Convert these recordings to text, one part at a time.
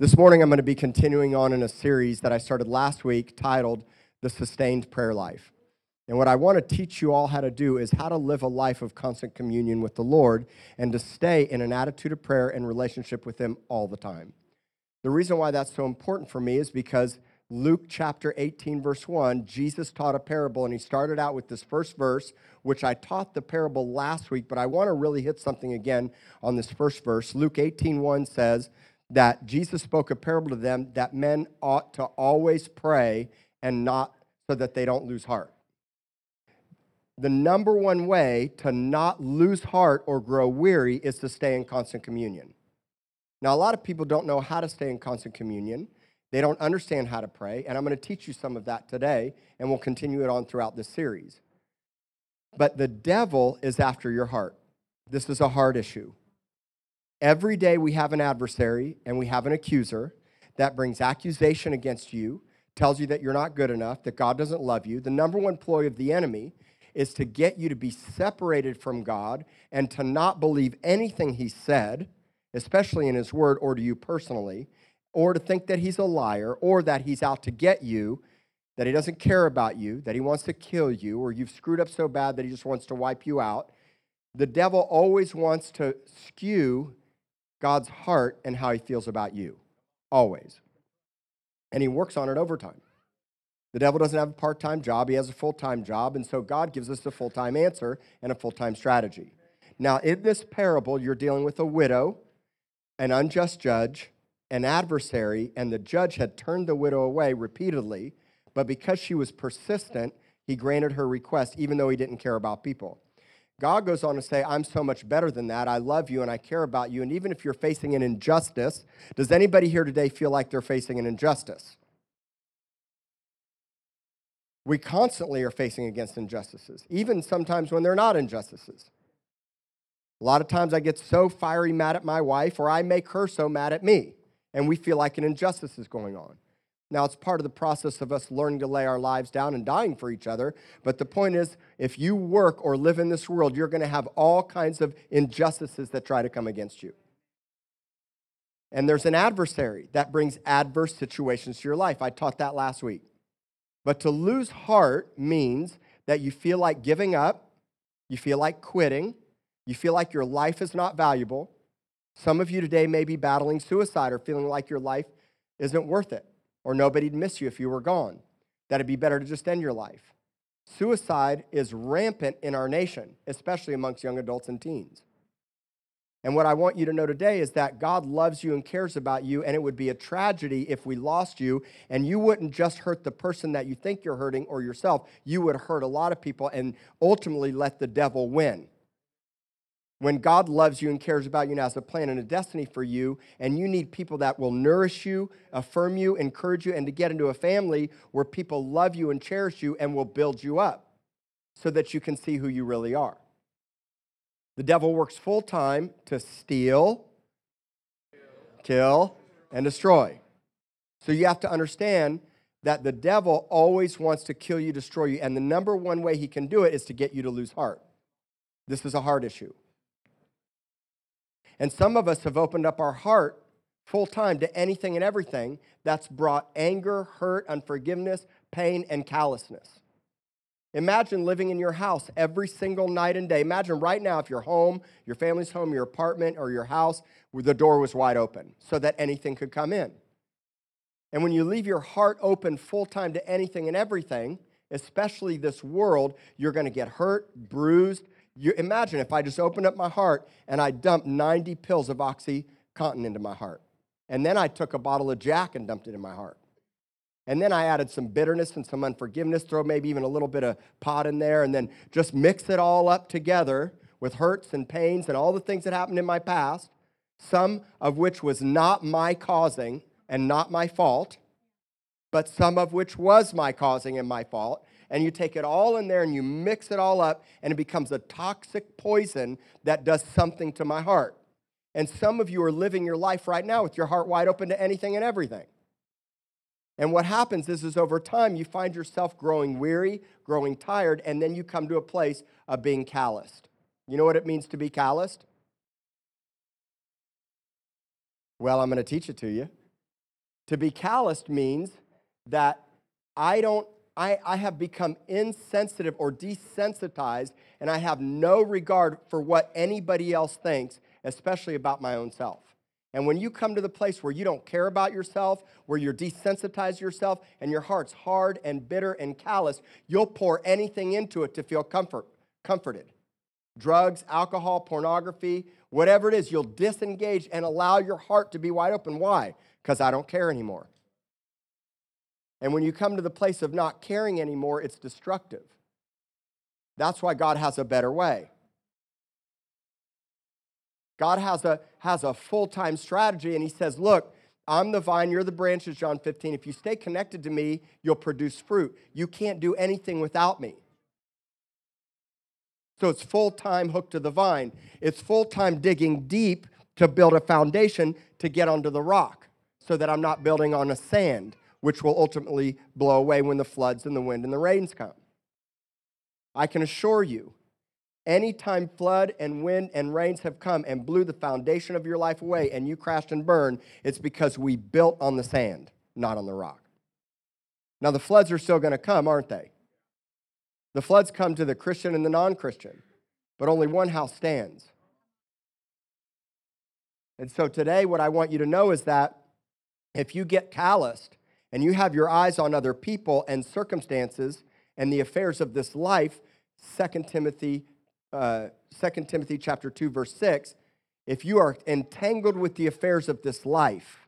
This morning, I'm going to be continuing on in a series that I started last week titled The Sustained Prayer Life. And what I want to teach you all how to do is how to live a life of constant communion with the Lord and to stay in an attitude of prayer and relationship with Him all the time. The reason why that's so important for me is because Luke chapter 18, verse 1, Jesus taught a parable, and He started out with this first verse, which I taught the parable last week, but I want to really hit something again on this first verse. Luke 18:1 says that Jesus spoke a parable to them that men ought to always pray and not so that they don't lose heart. The number one way to not lose heart or grow weary is to stay in constant communion. Now, a lot of people don't know how to stay in constant communion. They don't understand how to pray, and I'm going to teach you some of that today, and we'll continue it on throughout this series. But the devil is after your heart. This is a heart issue. Every day we have an adversary and we have an accuser that brings accusation against you, tells you that you're not good enough, that God doesn't love you. The number one ploy of the enemy is to get you to be separated from God and to not believe anything He said, especially in His word or to you personally, or to think that He's a liar or that He's out to get you, that He doesn't care about you, that He wants to kill you, or you've screwed up so bad that He just wants to wipe you out. The devil always wants to skew God's heart and how He feels about you, always. And he works on it overtime. The devil doesn't have a part-time job. He has a full-time job, and so God gives us a full-time answer and a full-time strategy. Now, in this parable, you're dealing with a widow, an unjust judge, an adversary, and the judge had turned the widow away repeatedly, but because she was persistent, he granted her request, even though he didn't care about people. God goes on to say, I'm so much better than that. I love you and I care about you. And even if you're facing an injustice, does anybody here today feel like they're facing an injustice? We constantly are facing against injustices, even sometimes when they're not injustices. A lot of times I get so fiery mad at my wife, or I make her so mad at me, and we feel like an injustice is going on. Now, it's part of the process of us learning to lay our lives down and dying for each other, but the point is, if you work or live in this world, you're going to have all kinds of injustices that try to come against you. And there's an adversary that brings adverse situations to your life. I taught that last week. But to lose heart means that you feel like giving up, you feel like quitting, you feel like your life is not valuable. Some of you today may be battling suicide or feeling like your life isn't worth it, or nobody'd miss you if you were gone, that it'd be better to just end your life. Suicide is rampant in our nation, especially amongst young adults and teens. And what I want you to know today is that God loves you and cares about you, and it would be a tragedy if we lost you, and you wouldn't just hurt the person that you think you're hurting or yourself. You would hurt a lot of people and ultimately let the devil win. When God loves you and cares about you and has a plan and a destiny for you, and you need people that will nourish you, affirm you, encourage you, and to get into a family where people love you and cherish you and will build you up so that you can see who you really are. The devil works full-time to steal, kill, and destroy. So you have to understand that the devil always wants to kill you, destroy you, and the number one way he can do it is to get you to lose heart. This is a heart issue. And some of us have opened up our heart full-time to anything and everything that's brought anger, hurt, unforgiveness, pain, and callousness. Imagine living in your house every single night and day. Imagine right now if your home, your family's home, your apartment, or your house, where the door was wide open so that anything could come in. And when you leave your heart open full-time to anything and everything, especially this world, you're going to get hurt, bruised. You imagine if I just opened up my heart and I dumped 90 pills of Oxycontin into my heart. And then I took a bottle of Jack and dumped it in my heart. And then I added some bitterness and some unforgiveness, throw maybe even a little bit of pot in there, and then just mix it all up together with hurts and pains and all the things that happened in my past, some of which was not my causing and not my fault, but some of which was my causing and my fault. And you take it all in there and you mix it all up, and it becomes a toxic poison that does something to my heart. And some of you are living your life right now with your heart wide open to anything and everything. And what happens is over time, you find yourself growing weary, growing tired, and then you come to a place of being calloused. You know what it means to be calloused? Well, I'm going to teach it to you. To be calloused means that I have become insensitive or desensitized, and I have no regard for what anybody else thinks, especially about my own self. And when you come to the place where you don't care about yourself, where you're desensitized yourself, and your heart's hard and bitter and callous, you'll pour anything into it to feel comforted. Drugs, alcohol, pornography, whatever it is, you'll disengage and allow your heart to be wide open. Why? Because I don't care anymore. And when you come to the place of not caring anymore, it's destructive. That's why God has a better way. God has a full-time strategy, and he says, look, I'm the vine, you're the branches, John 15. If you stay connected to me, you'll produce fruit. You can't do anything without me. So it's full-time hooked to the vine. It's full-time digging deep to build a foundation to get onto the rock so that I'm not building on a sand, which will ultimately blow away when the floods and the wind and the rains come. I can assure you, anytime flood and wind and rains have come and blew the foundation of your life away and you crashed and burned, it's because we built on the sand, not on the rock. Now, the floods are still going to come, aren't they? The floods come to the Christian and the non-Christian, but only one house stands. And so today, what I want you to know is that if you get calloused and you have your eyes on other people and circumstances and the affairs of this life, 2 Timothy chapter 2, verse 6, if you are entangled with the affairs of this life,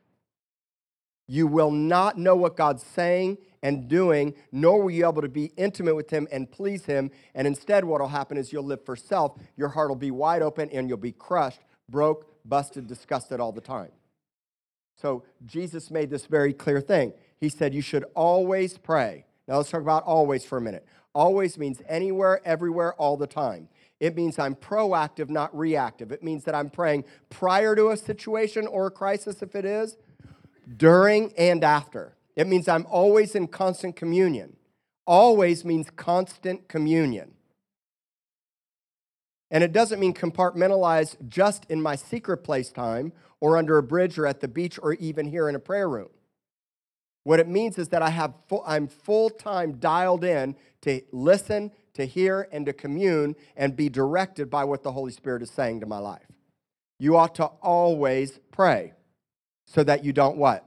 you will not know what God's saying and doing, nor will you be able to be intimate with him and please him. And instead, what will happen is you'll live for self. Your heart will be wide open, and you'll be crushed, broke, busted, disgusted all the time. So Jesus made this very clear thing. He said you should always pray. Now let's talk about always for a minute. Always means anywhere, everywhere, all the time. It means I'm proactive, not reactive. It means that I'm praying prior to a situation or a crisis, if it is, during and after. It means I'm always in constant communion. Always means constant communion. And it doesn't mean compartmentalized just in my secret place time or under a bridge or at the beach or even here in a prayer room. What it means is that I'm full-time dialed in to listen, to hear, and to commune and be directed by what the Holy Spirit is saying to my life. You ought to always pray so that you don't what?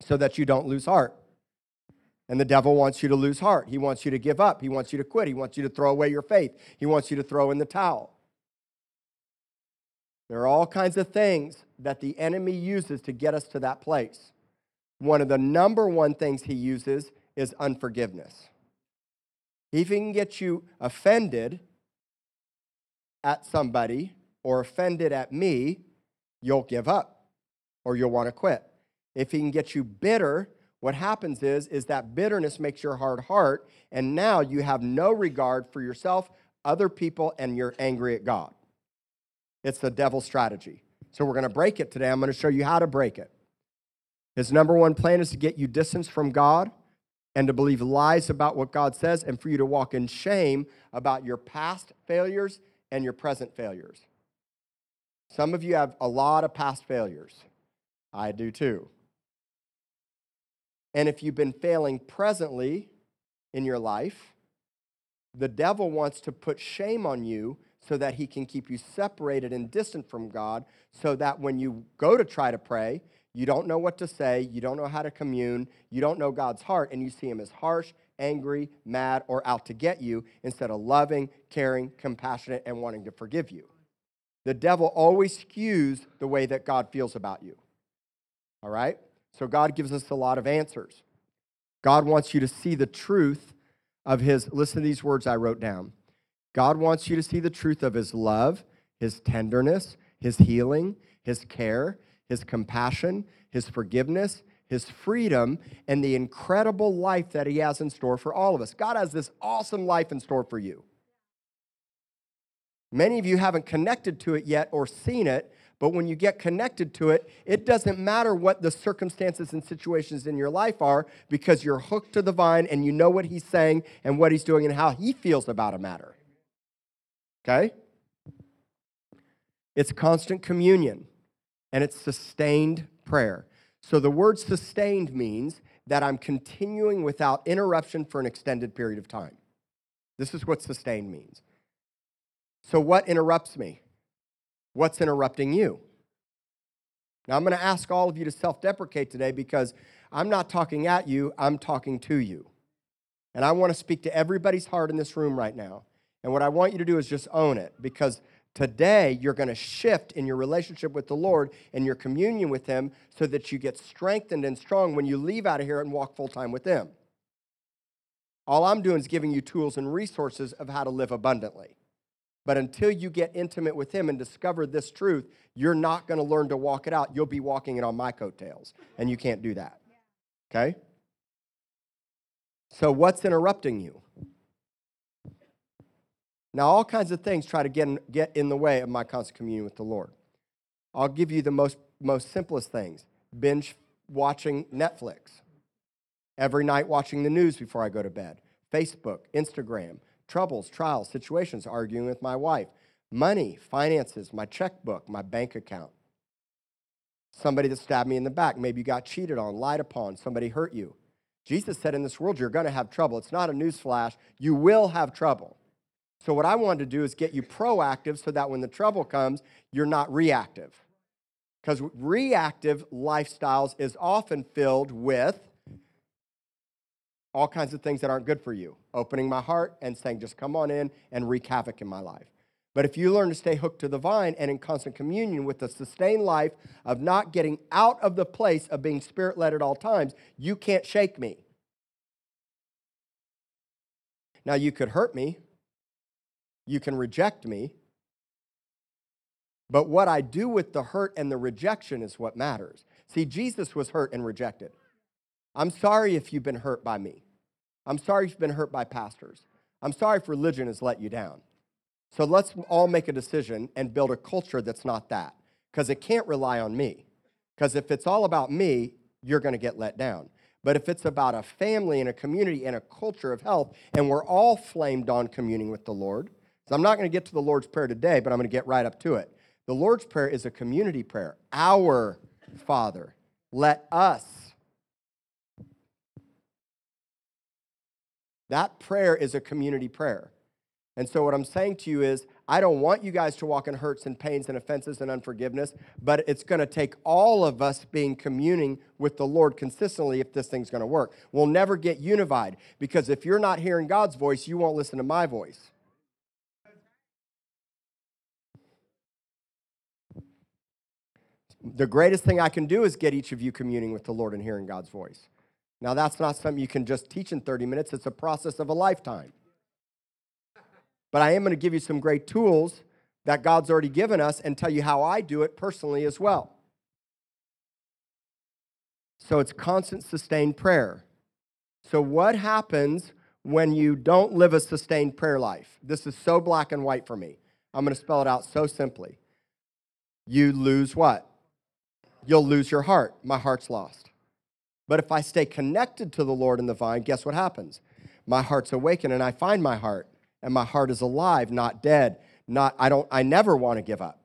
So that you don't lose heart. And the devil wants you to lose heart. He wants you to give up. He wants you to quit. He wants you to throw away your faith. He wants you to throw in the towel. There are all kinds of things that the enemy uses to get us to that place. One of the number one things he uses is unforgiveness. If he can get you offended at somebody or offended at me, you'll give up or you'll want to quit. If he can get you bitter, what happens is that bitterness makes your hard heart, and now you have no regard for yourself, other people, and you're angry at God. It's the devil's strategy. So we're going to break it today. I'm going to show you how to break it. His number one plan is to get you distanced from God and to believe lies about what God says and for you to walk in shame about your past failures and your present failures. Some of you have a lot of past failures. I do too. And if you've been failing presently in your life, the devil wants to put shame on you so that he can keep you separated and distant from God, so that when you go to try to pray, you don't know what to say, you don't know how to commune, you don't know God's heart, and you see him as harsh, angry, mad, or out to get you instead of loving, caring, compassionate, and wanting to forgive you. The devil always skews the way that God feels about you. All right? So God gives us a lot of answers. God wants you to see the truth of his, listen to these words I wrote down. God wants you to see the truth of his love, his tenderness, his healing, his care, his compassion, his forgiveness, his freedom, and the incredible life that he has in store for all of us. God has this awesome life in store for you. Many of you haven't connected to it yet or seen it, but when you get connected to it, it doesn't matter what the circumstances and situations in your life are, because you're hooked to the vine and you know what he's saying and what he's doing and how he feels about a matter. Okay? It's constant communion. And it's sustained prayer. So the word sustained means that I'm continuing without interruption for an extended period of time. This is what sustained means. So what interrupts me? What's interrupting you? Now, I'm going to ask all of you to self-deprecate today because I'm not talking at you, I'm talking to you. And I want to speak to everybody's heart in this room right now. And what I want you to do is just own it, because today you're going to shift in your relationship with the Lord and your communion with Him so that you get strengthened and strong when you leave out of here and walk full-time with Him. All I'm doing is giving you tools and resources of how to live abundantly. But until you get intimate with Him and discover this truth, you're not going to learn to walk it out. You'll be walking it on my coattails, and you can't do that. Okay? So what's interrupting you? Now, all kinds of things try to get in the way of my constant communion with the Lord. I'll give you the most simplest things. Binge watching Netflix. Every night watching the news before I go to bed. Facebook, Instagram. Troubles, trials, situations, arguing with my wife, money, finances, my checkbook, my bank account, somebody that stabbed me in the back, maybe you got cheated on, lied upon, somebody hurt you. Jesus said in this world, you're going to have trouble. It's not a newsflash. You will have trouble. So what I wanted to do is get you proactive so that when the trouble comes, you're not reactive. Because reactive lifestyles is often filled with all kinds of things that aren't good for you, opening my heart and saying, just come on in and wreak havoc in my life. But if you learn to stay hooked to the vine and in constant communion with the sustained life of not getting out of the place of being Spirit-led at all times, you can't shake me. Now, you could hurt me. You can reject me. But what I do with the hurt and the rejection is what matters. See, Jesus was hurt and rejected. I'm sorry if you've been hurt by me. I'm sorry if you've been hurt by pastors. I'm sorry if religion has let you down. So let's all make a decision and build a culture that's not that, because it can't rely on me. Because if it's all about me, you're going to get let down. But if it's about a family and a community and a culture of health, and we're all flamed on communing with the Lord, so I'm not going to get to the Lord's Prayer today, but I'm going to get right up to it. The Lord's Prayer is a community prayer. Our Father, let us. That prayer is a community prayer. And so what I'm saying to you is, I don't want you guys to walk in hurts and pains and offenses and unforgiveness, but it's going to take all of us being communing with the Lord consistently if this thing's going to work. We'll never get unified, because if you're not hearing God's voice, you won't listen to my voice. The greatest thing I can do is get each of you communing with the Lord and hearing God's voice. Now, that's not something you can just teach in 30 minutes. It's a process of a lifetime. But I am going to give you some great tools that God's already given us and tell you how I do it personally as well. So it's constant, sustained prayer. So what happens when you don't live a sustained prayer life? This is so black and white for me. I'm going to spell it out so simply. You lose what? You'll lose your heart. My heart's lost. But if I stay connected to the Lord in the vine, guess what happens? My heart's awakened, and I find my heart, and my heart is alive, not dead. I never want to give up.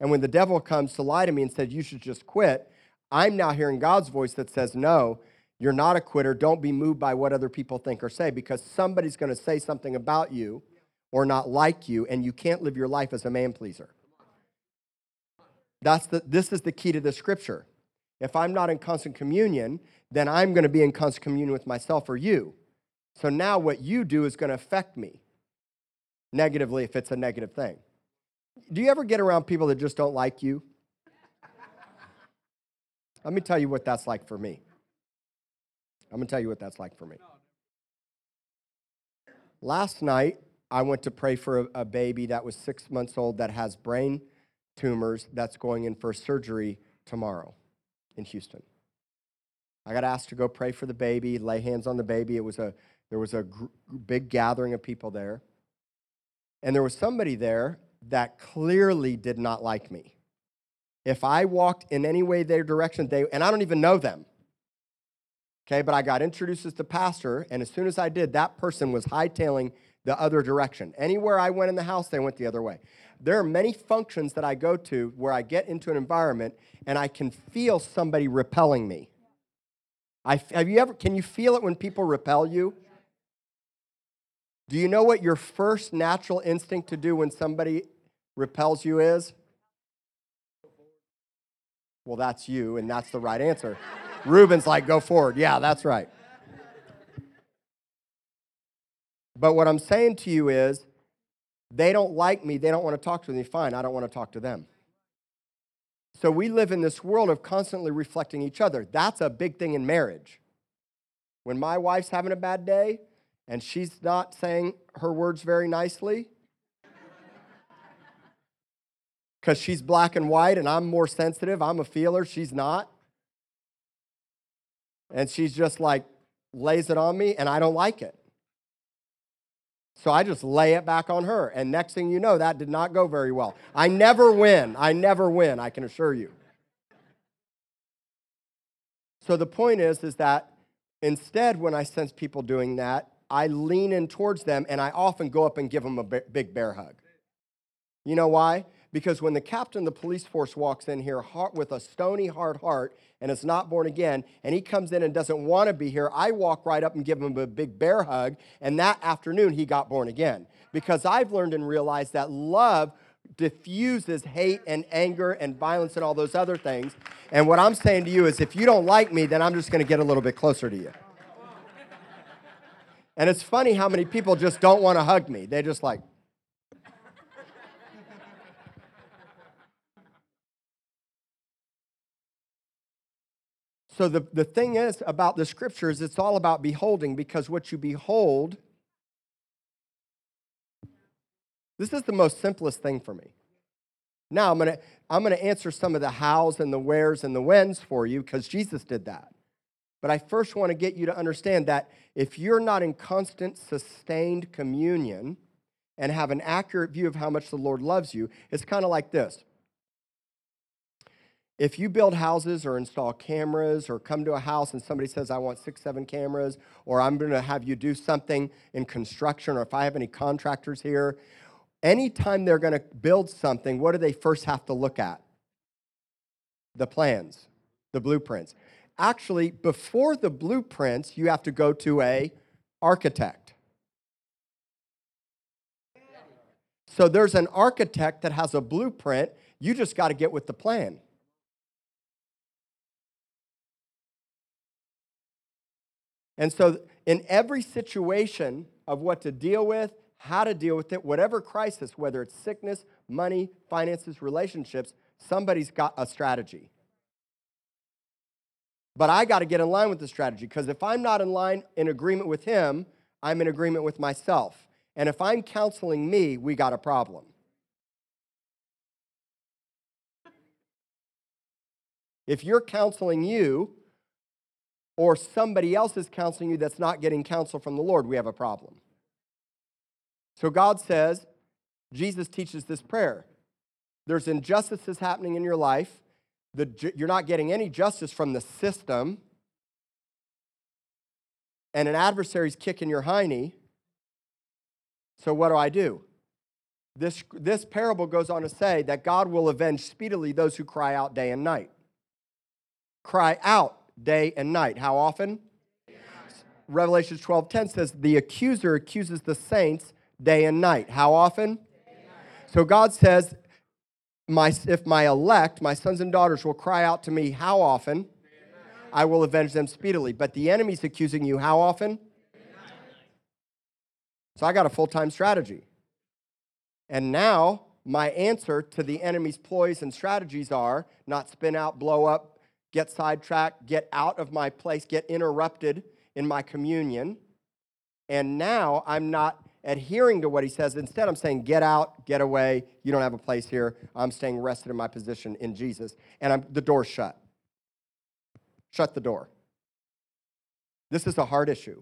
And when the devil comes to lie to me and said, you should just quit, I'm now hearing God's voice that says, no, you're not a quitter. Don't be moved by what other people think or say, because somebody's going to say something about you or not like you, and you can't live your life as a man-pleaser. This is the key to the scripture. If I'm not in constant communion, then I'm going to be in constant communion with myself or you. So now what you do is going to affect me negatively if it's a negative thing. Do you ever get around people that just don't like you? Let me tell you what that's like for me. Last night, I went to pray for a baby that was 6 months old that has brain tumors that's going in for surgery tomorrow. In Houston. I got asked to go pray for the baby, lay hands on the baby. There was a big gathering of people there. And there was somebody there that clearly did not like me. If I walked in any way their direction, and I don't even know them. Okay, but I got introduced as the pastor, and as soon as I did, that person was hightailing the other direction. Anywhere I went in the house, they went the other way. There are many functions that I go to where I get into an environment and I can feel somebody repelling me. Can you feel it when people repel you? Do you know what your first natural instinct to do when somebody repels you is? Well, that's you, and that's the right answer. Ruben's like, go forward. Yeah, that's right. But what I'm saying to you is, they don't like me. They don't want to talk to me. Fine, I don't want to talk to them. So we live in this world of constantly reflecting each other. That's a big thing in marriage. When my wife's having a bad day and she's not saying her words very nicely because she's black and white and I'm more sensitive, I'm a feeler, she's not. And she's just like lays it on me and I don't like it. So I just lay it back on her. And next thing you know, that did not go very well. I never win. I never win, I can assure you. So the point is that instead, when I sense people doing that, I lean in towards them, and I often go up and give them a big bear hug. You know why? Because when the captain of the police force walks in here with a stony, hard heart and is not born again, and he comes in and doesn't want to be here, I walk right up and give him a big bear hug, and that afternoon he got born again. Because I've learned and realized that love diffuses hate and anger and violence and all those other things. And what I'm saying to you is, if you don't like me, then I'm just going to get a little bit closer to you. And it's funny how many people just don't want to hug me. They just like... So the thing is about the scripture is it's all about beholding, because what you behold, this is the most simplest thing for me. Now I'm gonna answer some of the hows and the wheres and the whens for you, because Jesus did that. But I first want to get you to understand that if you're not in constant, sustained communion and have an accurate view of how much the Lord loves you, it's kind of like this. If you build houses or install cameras or come to a house and somebody says, I want 6, 7 cameras, or I'm going to have you do something in construction, or if I have any contractors here, anytime they're going to build something, what do they first have to look at? The plans, the blueprints. Actually, before the blueprints, you have to go to an architect. So there's an architect that has a blueprint. You just got to get with the plan. And so in every situation of what to deal with, how to deal with it, whatever crisis, whether it's sickness, money, finances, relationships, somebody's got a strategy. But I got to get in line with the strategy, because if I'm not in line in agreement with him, I'm in agreement with myself. And if I'm counseling me, we got a problem. If you're counseling you, or somebody else is counseling you that's not getting counsel from the Lord, we have a problem. So God says, Jesus teaches this prayer. There's injustices happening in your life. You're not getting any justice from the system. And an adversary's kicking your hiney. So what do? This parable goes on to say that God will avenge speedily those who cry out day and night. Cry out. Day and night. How often? Yeah. Revelation 12:10 says, the accuser accuses the saints day and night. How often? Yeah. So God says, if my elect, my sons and daughters, will cry out to me, how often? Yeah. I will avenge them speedily. But the enemy's accusing you, how often? Yeah. So I got a full-time strategy. And now my answer to the enemy's ploys and strategies are not spin out, blow up, get sidetracked, get out of my place, get interrupted in my communion. And now I'm not adhering to what he says. Instead, I'm saying, get out, get away. You don't have a place here. I'm staying rested in my position in Jesus. And the door's shut. Shut the door. This is a hard issue.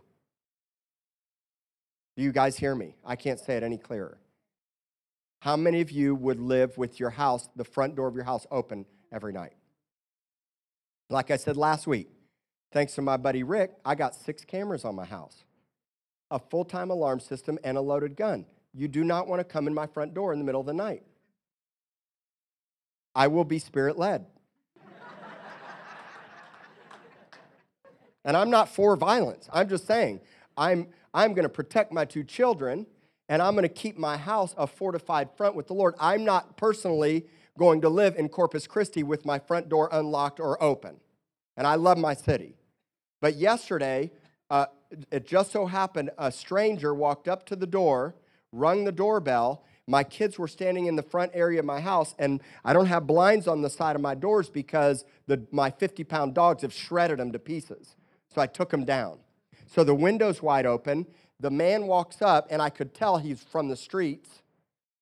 Do you guys hear me? I can't say it any clearer. How many of you would live with your house, the front door of your house, open every night? Like I said last week, thanks to my buddy Rick, I got 6 cameras on my house. a full-time alarm system, and a loaded gun. You do not want to come in my front door in the middle of the night. I will be spirit-led. And I'm not for violence. I'm just saying, I'm going to protect my two children, and I'm going to keep my house a fortified front with the Lord. I'm not personally going to live in Corpus Christi with my front door unlocked or open. And I love my city. But yesterday, it just so happened a stranger walked up to the door, rung the doorbell. My kids were standing in the front area of my house, and I don't have blinds on the side of my doors because my 50-pound dogs have shredded them to pieces. So I took them down. So the window's wide open. The man walks up, and I could tell he's from the streets,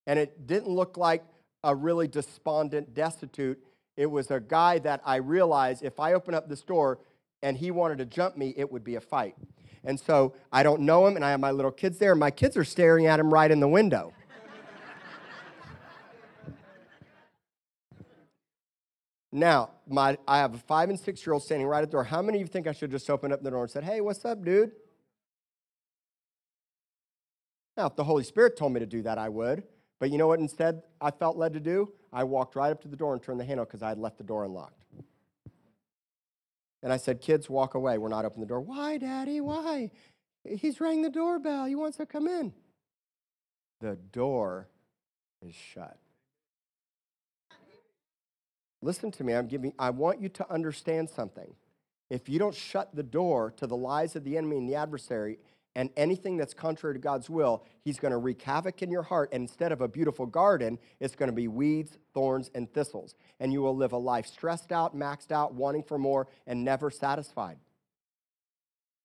and it didn't look like a really despondent, destitute. It was a guy that I realized if I open up this door and he wanted to jump me, it would be a fight. And so I don't know him, and I have my little kids there, and my kids are staring at him right in the window. Now, I have a 5- and 6-year-old standing right at the door. How many of you think I should just open up the door and said, hey, what's up, dude? Now, if the Holy Spirit told me to do that, I would. But you know what instead I felt led to do? I walked right up to the door and turned the handle because I had left the door unlocked. And I said, kids, walk away. We're not opening the door. Why, Daddy? Why? He's rang the doorbell. He wants to come in. The door is shut. Listen to me. I want you to understand something. If you don't shut the door to the lies of the enemy and the adversary and anything that's contrary to God's will, he's going to wreak havoc in your heart. And instead of a beautiful garden, it's going to be weeds, thorns, and thistles. And you will live a life stressed out, maxed out, wanting for more, and never satisfied.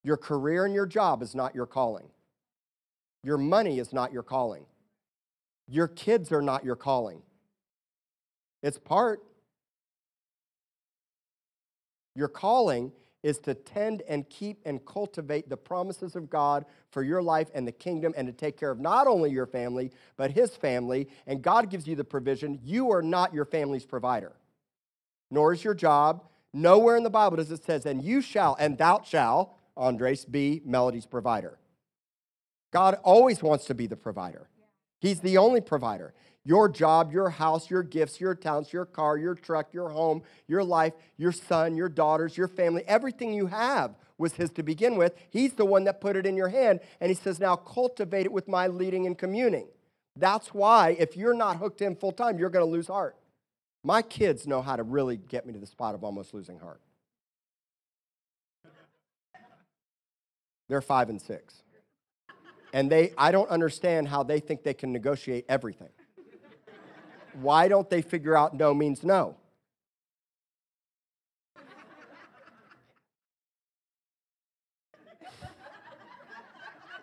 Your career and your job is not your calling. Your money is not your calling. Your kids are not your calling. It's part. Your calling is to tend and keep and cultivate the promises of God for your life and the kingdom, and to take care of not only your family, but his family. And God gives you the provision. You are not your family's provider, nor is your job. Nowhere in the Bible does it say, and you shall, and thou shalt, Andres, be Melody's provider. God always wants to be the provider. He's the only provider. Your job, your house, your gifts, your talents, your car, your truck, your home, your life, your son, your daughters, your family, everything you have was his to begin with. He's the one that put it in your hand, and he says, now cultivate it with my leading and communing. That's why if you're not hooked in full time, you're going to lose heart. My kids know how to really get me to the spot of almost losing heart. They're 5 and 6. And I don't understand how they think they can negotiate everything. Why don't they figure out no means no?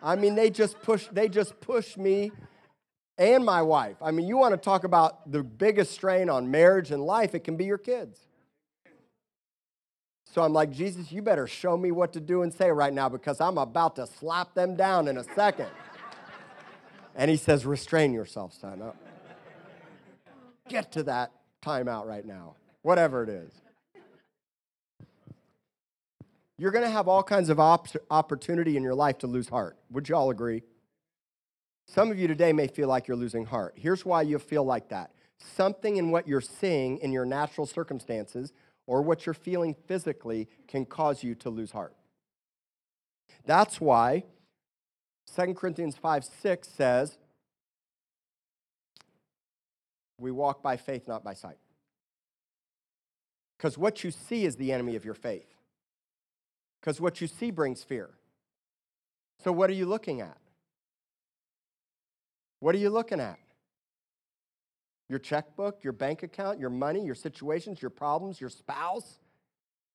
I mean, they just push me and my wife. I mean, you want to talk about the biggest strain on marriage and life, it can be your kids. So I'm like, Jesus, you better show me what to do and say right now, because I'm about to slap them down in a second. And he says, restrain yourself, son. Oh. Get to that timeout right now, whatever it is. You're going to have all kinds of opportunity in your life to lose heart. Would you all agree? Some of you today may feel like you're losing heart. Here's why you feel like that. Something in what you're seeing in your natural circumstances or what you're feeling physically can cause you to lose heart. That's why 2 Corinthians 5:6 says, we walk by faith, not by sight. Because what you see is the enemy of your faith. Because what you see brings fear. So what are you looking at? What are you looking at? Your checkbook, your bank account, your money, your situations, your problems, your spouse,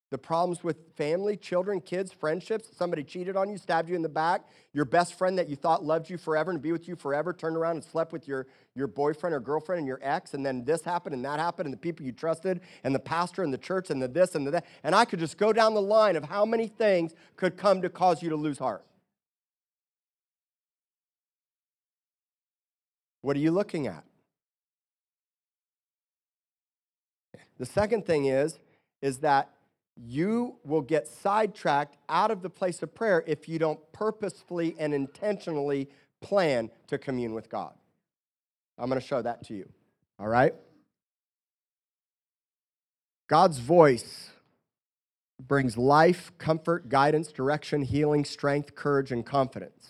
the problems with family, children, kids, friendships. Somebody cheated on you, stabbed you in the back. Your best friend that you thought loved you forever and be with you forever turned around and slept with your boyfriend or girlfriend and your ex, and then this happened and that happened, and the people you trusted and the pastor and the church and the this and the that. And I could just go down the line of how many things could come to cause you to lose heart. What are you looking at? The second thing is that you will get sidetracked out of the place of prayer if you don't purposefully and intentionally plan to commune with God. I'm going to show that to you, all right? God's voice brings life, comfort, guidance, direction, healing, strength, courage, and confidence.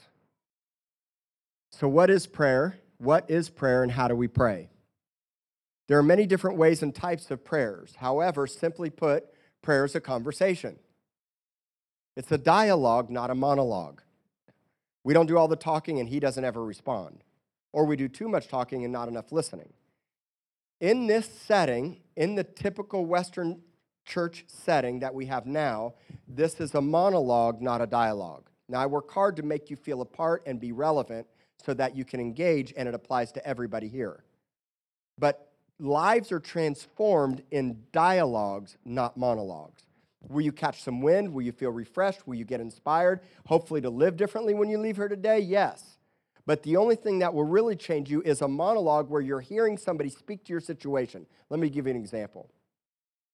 So what is prayer? What is prayer and how do we pray? There are many different ways and types of prayers. However, simply put, prayer is a conversation. It's a dialogue, not a monologue. We don't do all the talking and he doesn't ever respond. Or we do too much talking and not enough listening. In this setting, in the typical Western church setting that we have now, this is a monologue, not a dialogue. Now, I work hard to make you feel a part and be relevant so that you can engage, and it applies to everybody here. But lives are transformed in dialogues, not monologues. Will you catch some wind? Will you feel refreshed? Will you get inspired? Hopefully to live differently when you leave here today? Yes. But the only thing that will really change you is a monologue where you're hearing somebody speak to your situation. Let me give you an example.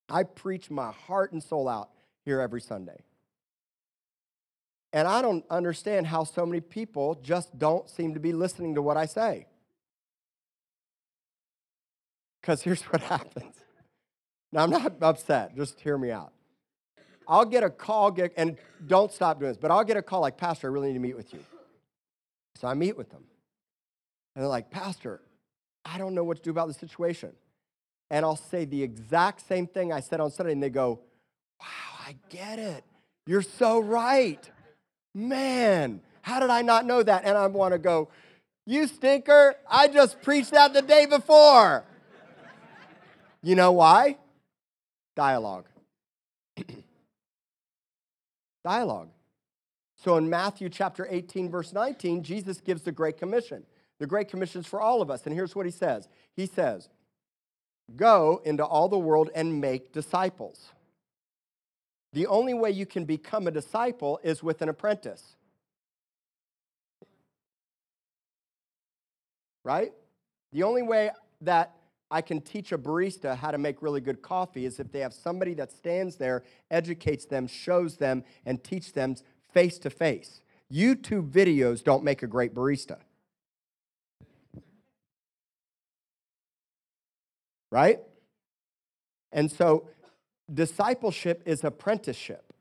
I preach my heart and soul out here every Sunday. And I don't understand how so many people just don't seem to be listening to what I say. Because here's what happens. Now, I'm not upset. Just hear me out. I'll get a call, and don't stop doing this, but I'll get a call like, Pastor, I really need to meet with you. So I meet with them. And they're like, Pastor, I don't know what to do about the situation. And I'll say the exact same thing I said on Sunday, and they go, wow, I get it. You're so right. Man, how did I not know that? And I want to go, you stinker, I just preached that the day before. You know why? Dialogue. Dialogue. So in Matthew chapter 18, verse 19, Jesus gives the Great Commission. The Great Commission is for all of us, and here's what he says. He says, go into all the world and make disciples. The only way you can become a disciple is with an apprentice. Right? The only way that I can teach a barista how to make really good coffee is if they have somebody that stands there, educates them, shows them, and teaches them face to face. YouTube videos don't make a great barista. Right? And so discipleship is apprenticeship.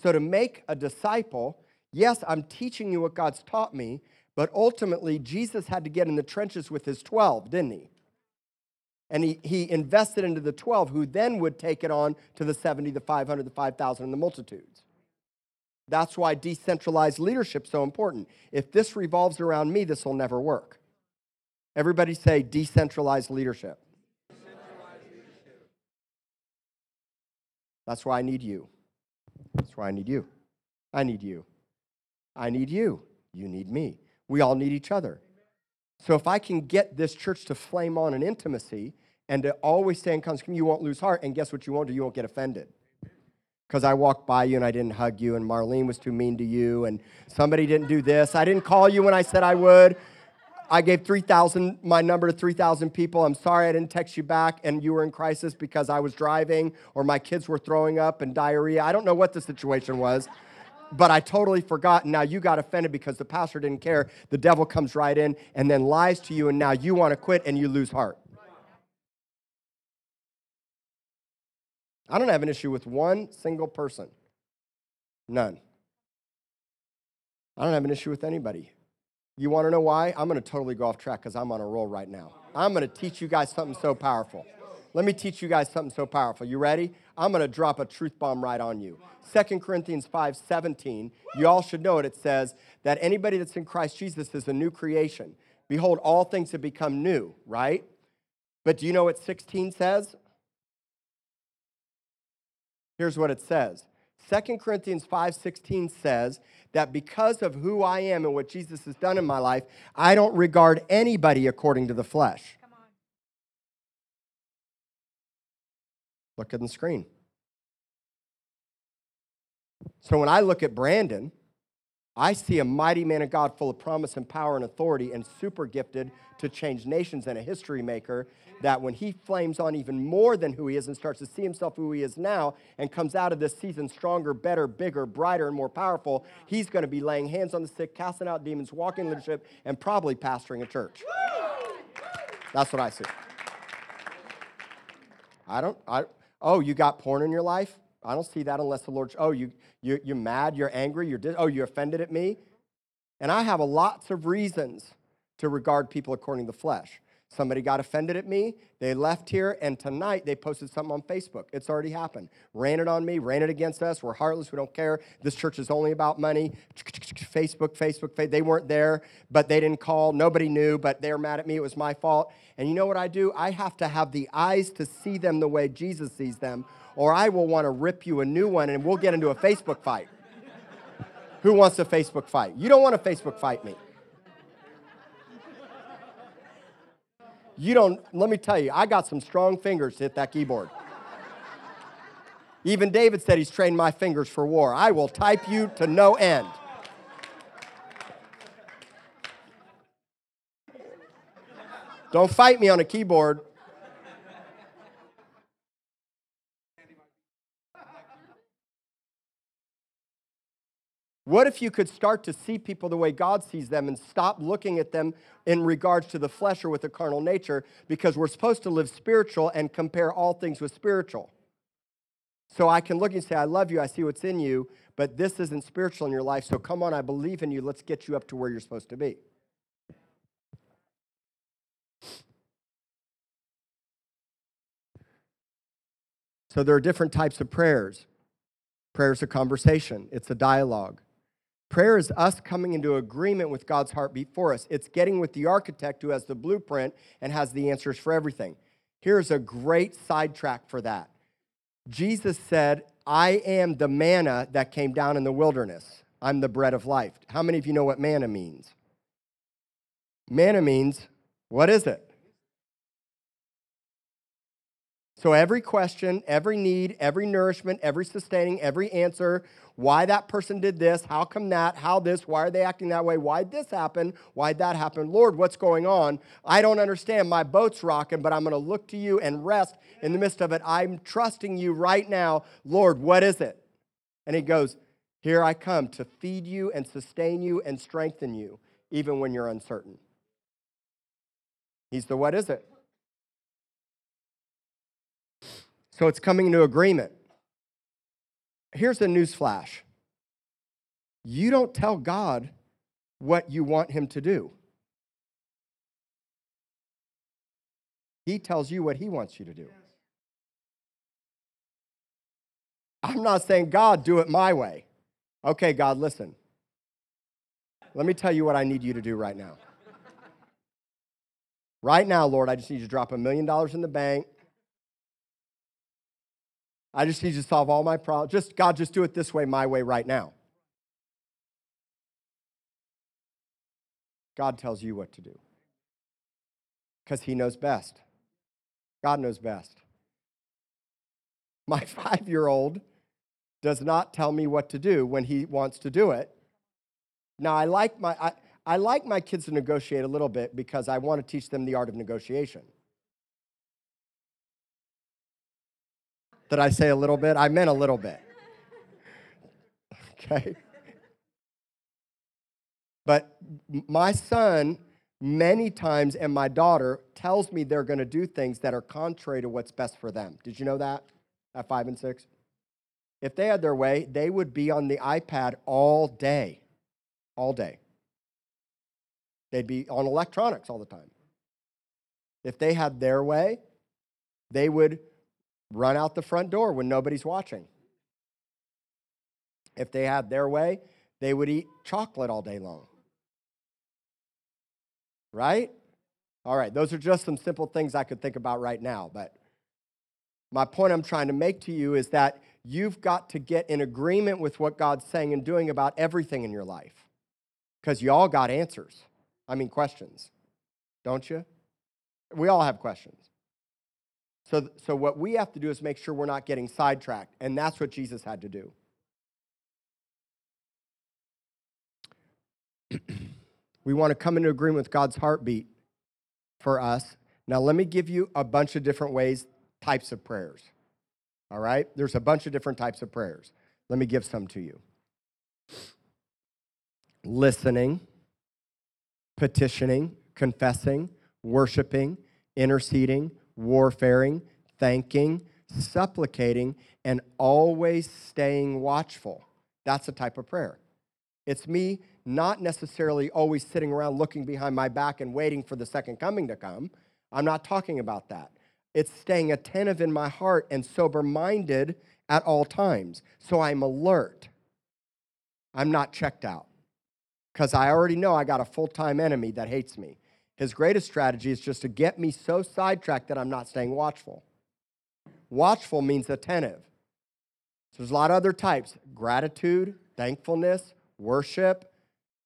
So to make a disciple, yes, I'm teaching you what God's taught me, but ultimately Jesus had to get in the trenches with his 12, didn't he? And he invested into the 12 who then would take it on to the 70, the 500, the 5,000, and the multitudes. That's why decentralized leadership is so important. If this revolves around me, this will never work. Everybody say decentralized leadership. Decentralized leadership. That's why I need you. That's why I need you. I need you. I need you. You need me. We all need each other. So if I can get this church to flame on in intimacy and to always stay in constant, you won't lose heart. And guess what you won't do? You won't get offended. Because I walked by you and I didn't hug you, and Marlene was too mean to you, and somebody didn't do this. I didn't call you when I said I would. I gave my number to 3,000 people. I'm sorry I didn't text you back, and you were in crisis because I was driving or my kids were throwing up and diarrhea. I don't know what the situation was, but I totally forgot. Now you got offended because the pastor didn't care. The devil comes right in and then lies to you, and now you want to quit and you lose heart. I don't have an issue with one single person. None. I don't have an issue with anybody. You want to know why? I'm going to totally go off track because I'm on a roll right now. I'm going to teach you guys something so powerful. Let me teach you guys something so powerful. You ready? I'm going to drop a truth bomb right on you. 2 Corinthians 5:17, you all should know it. It says that anybody that's in Christ Jesus is a new creation. Behold, all things have become new, right? But do you know what 16 says? Here's what it says. 2 Corinthians 5:16 says that because of who I am and what Jesus has done in my life, I don't regard anybody according to the flesh. Come on. Look at the screen. So when I look at Brandon, I see a mighty man of God full of promise and power and authority and super gifted to change nations and a history maker that when he flames on even more than who he is and starts to see himself who he is now and comes out of this season stronger, better, bigger, brighter, and more powerful, he's going to be laying hands on the sick, casting out demons, walking in leadership, and probably pastoring a church. That's what I see. Oh, you got porn in your life? I don't see that unless the Lord, oh, you're mad, you're angry, you offended at me. And I have lots of reasons to regard people according to the flesh. Somebody got offended at me, they left here, and tonight they posted something on Facebook. It's already happened. Ran it on me, ran it against us, we're heartless, we don't care, this church is only about money. Facebook, they weren't there, but they didn't call, nobody knew, but they're mad at me, it was my fault. And you know what I do? I have to have the eyes to see them the way Jesus sees them, or I will want to rip you a new one, and we'll get into a Facebook fight. Who wants a Facebook fight? You don't want a Facebook fight me. You don't, let me tell you, I got some strong fingers to hit that keyboard. Even David said he's trained my fingers for war. I will type you to no end. Don't fight me on a keyboard. What if you could start to see people the way God sees them and stop looking at them in regards to the flesh or with the carnal nature, because we're supposed to live spiritual and compare all things with spiritual. So I can look and say, I love you, I see what's in you, but this isn't spiritual in your life, so come on, I believe in you, let's get you up to where you're supposed to be. So there are different types of prayers. Prayer is a conversation, it's a dialogue. Prayer is us coming into agreement with God's heartbeat for us. It's getting with the architect who has the blueprint and has the answers for everything. Here's a great sidetrack for that. Jesus said, I am the manna that came down in the wilderness. I'm the bread of life. How many of you know what manna means? Manna means, what is it? So every question, every need, every nourishment, every sustaining, every answer, why that person did this, how come that, how this, why are they acting that way, why'd this happen, why'd that happen, Lord, what's going on? I don't understand, my boat's rocking, but I'm going to look to you and rest in the midst of it. I'm trusting you right now, Lord, what is it? And he goes, here I come to feed you and sustain you and strengthen you, even when you're uncertain. He's the what is it? So it's coming into agreement. Here's a newsflash. You don't tell God what you want him to do. He tells you what he wants you to do. I'm not saying, God, do it my way. Okay, God, listen. Let me tell you what I need you to do right now. Right now, Lord, I just need you to drop $1 million in the bank. I just need you to solve all my problems. Just, God, just do it this way, my way, right now. God tells you what to do because he knows best. God knows best. My 5-year-old does not tell me what to do when he wants to do it. Now, I like my kids to negotiate a little bit because I want to teach them the art of negotiation. Did I say a little bit? I meant a little bit. Okay. But my son, many times, and my daughter tells me they're going to do things that are contrary to what's best for them. Did you know that at 5 and 6? If they had their way, they would be on the iPad all day. All day. They'd be on electronics all the time. If they had their way, they would run out the front door when nobody's watching. If they had their way, they would eat chocolate all day long. Right? All right, those are just some simple things I could think about right now, but my point I'm trying to make to you is that you've got to get in agreement with what God's saying and doing about everything in your life, because you all got answers. I mean, questions, don't you? We all have questions. So what we have to do is make sure we're not getting sidetracked, and that's what Jesus had to do. We want to come into agreement with God's heartbeat for us. Now, let me give you a bunch of different ways, types of prayers. All right? There's a bunch of different types of prayers. Let me give some to you. Listening, petitioning, confessing, worshiping, interceding, warfaring, thanking, supplicating, and always staying watchful. That's a type of prayer. It's me not necessarily always sitting around looking behind my back and waiting for the second coming to come. I'm not talking about that. It's staying attentive in my heart and sober-minded at all times. So I'm alert. I'm not checked out because I already know I got a full-time enemy that hates me. His greatest strategy is just to get me so sidetracked that I'm not staying watchful. Watchful means attentive. So there's a lot of other types. Gratitude, thankfulness, worship,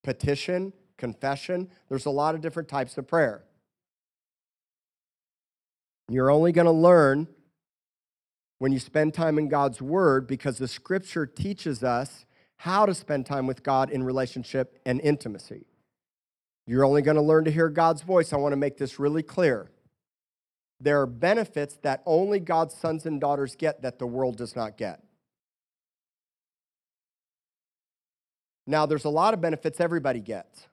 petition, confession. There's a lot of different types of prayer. You're only going to learn when you spend time in God's Word, because the Scripture teaches us how to spend time with God in relationship and intimacy. You're only going to learn to hear God's voice. I want to make this really clear. There are benefits that only God's sons and daughters get that the world does not get. Now, there's a lot of benefits everybody gets.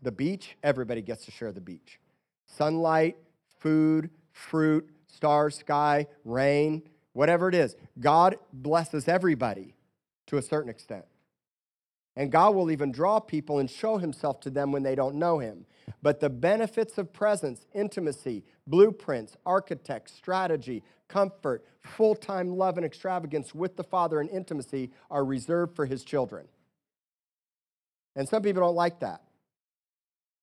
The beach, everybody gets to share the beach. Sunlight, food, fruit, stars, sky, rain, whatever it is. God blesses everybody to a certain extent. And God will even draw people and show himself to them when they don't know him. But the benefits of presence, intimacy, blueprints, architects, strategy, comfort, full-time love and extravagance with the Father and intimacy are reserved for his children. And some people don't like that.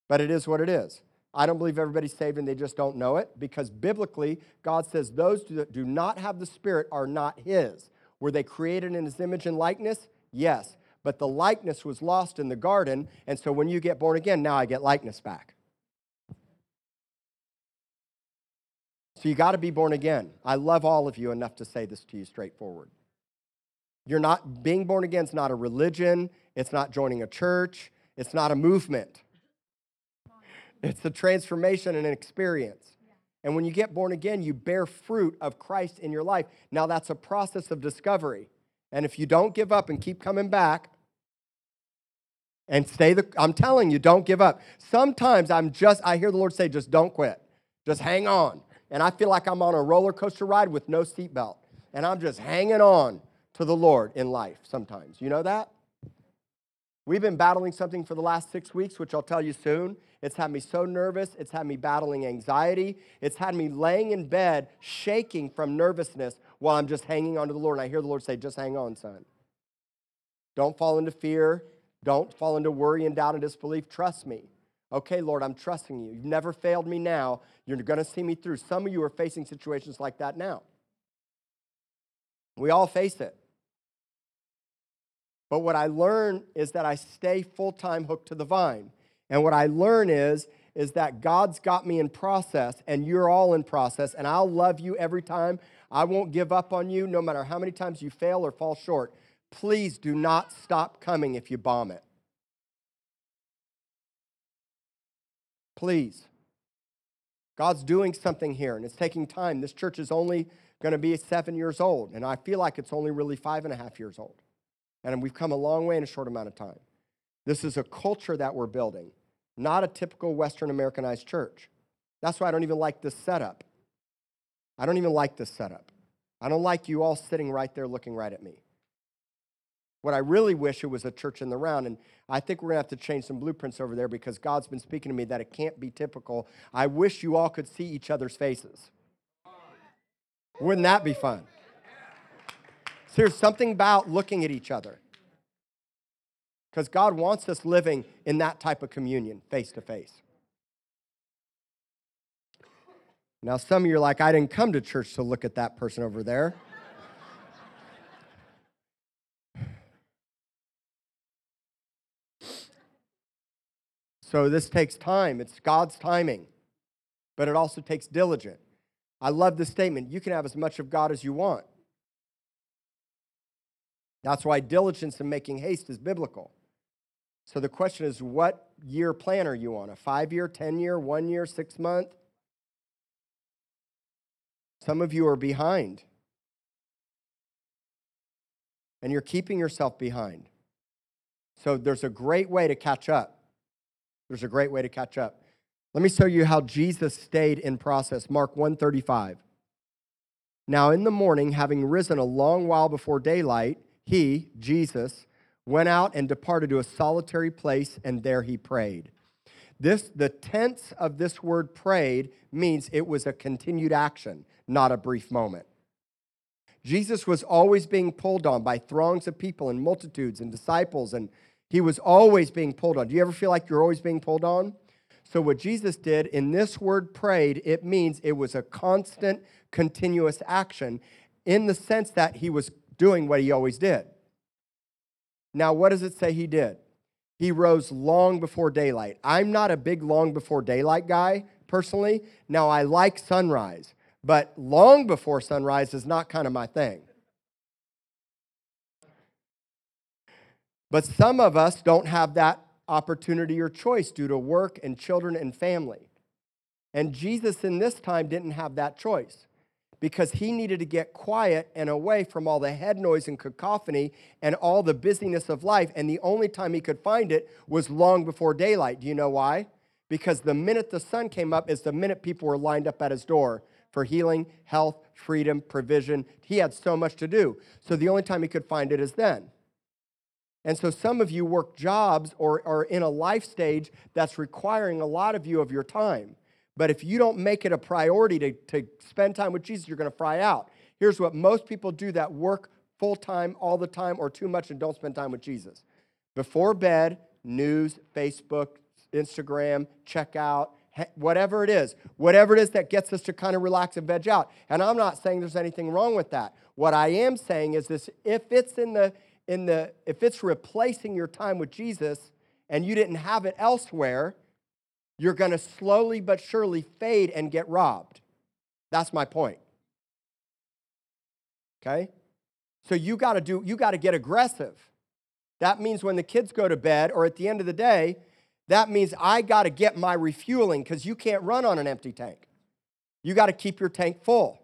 But it is what it is. I don't believe everybody's saved and they just don't know it, because biblically, God says those that do not have the Spirit are not his. Were they created in his image and likeness? Yes. But the likeness was lost in the garden, and so when you get born again, now I get likeness back. So you got to be born again. I love all of you enough to say this to you straightforward. You're not, being born again is not a religion. It's not joining a church. It's not a movement. It's a transformation and an experience. And when you get born again, you bear fruit of Christ in your life. Now that's a process of discovery. And if you don't give up and keep coming back and stay the, I'm telling you, don't give up. Sometimes I hear the Lord say, just don't quit. Just hang on. And I feel like I'm on a roller coaster ride with no seatbelt. And I'm just hanging on to the Lord in life sometimes. You know that? We've been battling something for the last 6 weeks, which I'll tell you soon. It's had me so nervous. It's had me battling anxiety. It's had me laying in bed, shaking from nervousness while I'm just hanging on to the Lord. And I hear the Lord say, just hang on, son. Don't fall into fear. Don't fall into worry and doubt and disbelief. Trust me. Okay, Lord, I'm trusting you. You've never failed me now. You're going to see me through. Some of you are facing situations like that now. We all face it. But what I learn is that I stay full-time hooked to the vine. And what I learn is that God's got me in process, and you're all in process, and I'll love you every time. I won't give up on you no matter how many times you fail or fall short. Please do not stop coming if you bomb it. Please. God's doing something here, and it's taking time. This church is only going to be 7 years old, and I feel like it's only really 5.5 years old. And we've come a long way in a short amount of time. This is a culture that we're building, not a typical Western Americanized church. That's why I don't even like this setup. I don't even like this setup. I don't like you all sitting right there looking right at me. What I really wish, it was a church in the round, and I think we're going to have to change some blueprints over there, because God's been speaking to me that it can't be typical. I wish you all could see each other's faces. Wouldn't that be fun? So there's something about looking at each other, because God wants us living in that type of communion, face-to-face. Now, some of you are like, I didn't come to church to look at that person over there. So this takes time. It's God's timing, but it also takes diligence. I love this statement. You can have as much of God as you want. That's why diligence in making haste is biblical. So the question is, what year plan are you on? A 5-year, 10-year, 1 year, 6-month? Some of you are behind. And you're keeping yourself behind. So there's a great way to catch up. There's a great way to catch up. Let me show you how Jesus stayed in process. Mark 1:35. Now in the morning, having risen a long while before daylight, he, Jesus, went out and departed to a solitary place, and there he prayed. The tense of this word prayed means it was a continued action, not a brief moment. Jesus was always being pulled on by throngs of people and multitudes and disciples, and he was always being pulled on. Do you ever feel like you're always being pulled on? So what Jesus did in this word prayed, it means it was a constant, continuous action in the sense that he was doing what he always did. Now, what does it say he did? He rose long before daylight. I'm not a big long before daylight guy, personally. Now, I like sunrise, but long before sunrise is not kind of my thing. But some of us don't have that opportunity or choice due to work and children and family. And Jesus in this time didn't have that choice, because he needed to get quiet and away from all the head noise and cacophony and all the busyness of life. And the only time he could find it was long before daylight. Do you know why? Because the minute the sun came up is the minute people were lined up at his door for healing, health, freedom, provision. He had so much to do. So the only time he could find it is then. And so some of you work jobs or are in a life stage that's requiring a lot of you of your time. But if you don't make it a priority to spend time with Jesus, you're going to fry out. Here's what most people do that work full-time, all the time, or too much and don't spend time with Jesus. Before bed, news, Facebook, Instagram, check out, whatever it is that gets us to kind of relax and veg out. And I'm not saying there's anything wrong with that. What I am saying is this: if it's replacing your time with Jesus and you didn't have it elsewhere, you're going to slowly but surely fade and get robbed. That's my point. Okay? So you got to get aggressive. That means when the kids go to bed or at the end of the day, that means I got to get my refueling, because you can't run on an empty tank. You got to keep your tank full.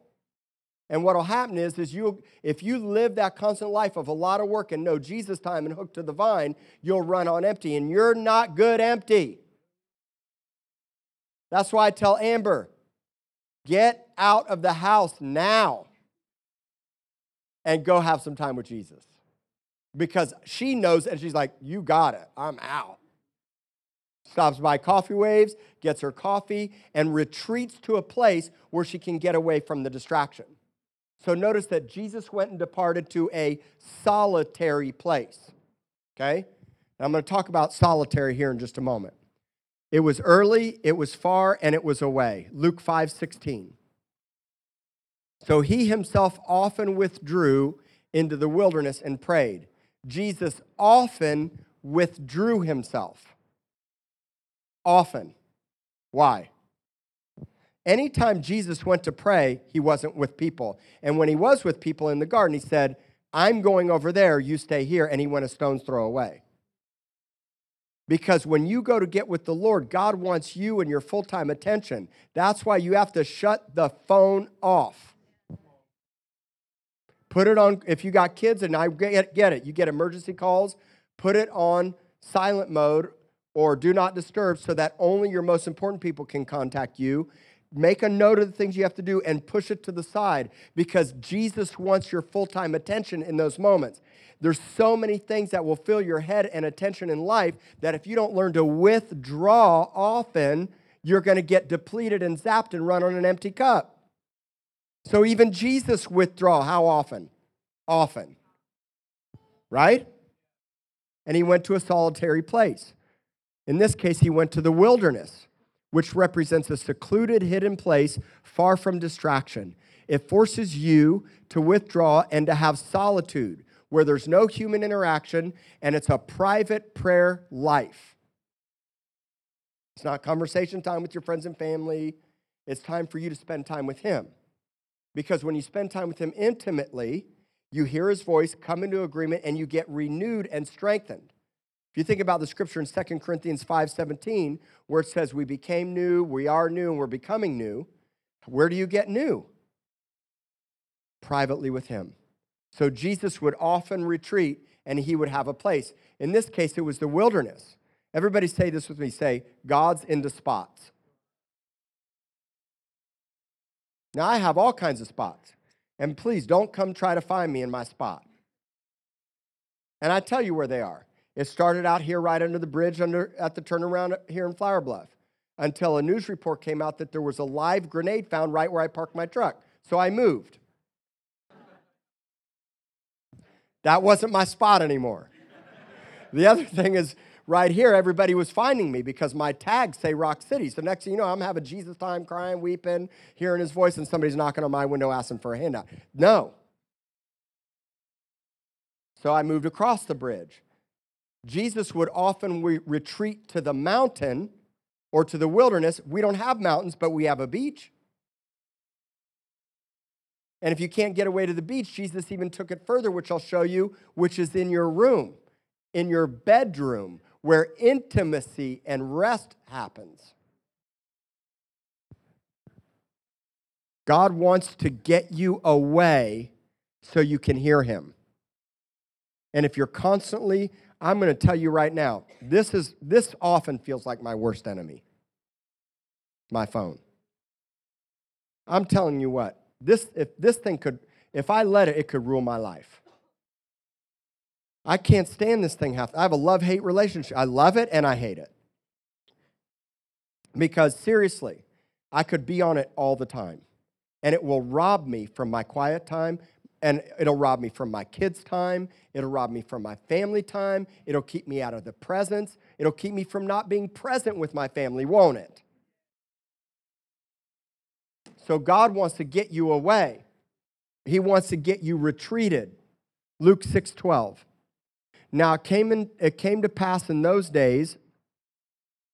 And what will happen if you live that constant life of a lot of work and no Jesus time and hooked to the vine, you'll run on empty, and you're not good empty. That's why I tell Amber, get out of the house now and go have some time with Jesus. Because she knows, and she's like, you got it, I'm out. Stops by Coffee Waves, gets her coffee, and retreats to a place where she can get away from the distraction. So notice that Jesus went and departed to a solitary place. Okay? Now I'm going to talk about solitary here in just a moment. It was early, it was far, and it was away. Luke 5:16. So he himself often withdrew into the wilderness and prayed. Jesus often withdrew himself. Often. Why? Anytime Jesus went to pray, he wasn't with people. And when he was with people in the garden, he said, I'm going over there, you stay here. And he went a stone's throw away. Because when you go to get with the Lord, God wants you and your full-time attention. That's why you have to shut the phone off. Put it on, if you got kids, and I get it, you get emergency calls, put it on silent mode or do not disturb so that only your most important people can contact you. Make a note of the things you have to do and push it to the side, because Jesus wants your full-time attention in those moments. There's so many things that will fill your head and attention in life that if you don't learn to withdraw often, you're going to get depleted and zapped and run on an empty cup. So even Jesus withdrew how often? Often. Right? And he went to a solitary place. In this case, he went to the wilderness, which represents a secluded, hidden place far from distraction. It forces you to withdraw and to have solitude, where there's no human interaction, and it's a private prayer life. It's not conversation time with your friends and family. It's time for you to spend time with him. Because when you spend time with him intimately, you hear his voice, come into agreement, and you get renewed and strengthened. If If you think about the scripture in 2 Corinthians 5:17, where it says we became new, we are new, and we're becoming new, where do you get new? Privately with him. So Jesus would often retreat, and he would have a place. In this case, it was the wilderness. Everybody say this with me. Say, God's into spots. Now, I have all kinds of spots. And please, don't come try to find me in my spot. And I tell you where they are. It started out here right under the bridge at the turnaround here in Flour Bluff until a news report came out that there was a live grenade found right where I parked my truck. So I moved. That wasn't my spot anymore. The other thing is right here, everybody was finding me because my tags say Rock City. So next thing you know, I'm having Jesus time, crying, weeping, hearing his voice, and somebody's knocking on my window asking for a handout. No. So I moved across the bridge. Jesus would often retreat to the mountain or to the wilderness. We don't have mountains, but we have a beach. And if you can't get away to the beach, Jesus even took it further, which I'll show you, which is in your room, in your bedroom, where intimacy and rest happens. God wants to get you away so you can hear him. And if you're constantly, I'm going to tell you right now, this often feels like my worst enemy, my phone. I'm telling you what. If I let it, it could rule my life. I can't stand this thing. I have a love-hate relationship. I love it and I hate it. Because seriously, I could be on it all the time. And it will rob me from my quiet time. And it'll rob me from my kids' time. It'll rob me from my family time. It'll keep me out of the presence. It'll keep me from not being present with my family, won't it? So God wants to get you away. He wants to get you retreated. Luke 6:12. Now it came to pass in those days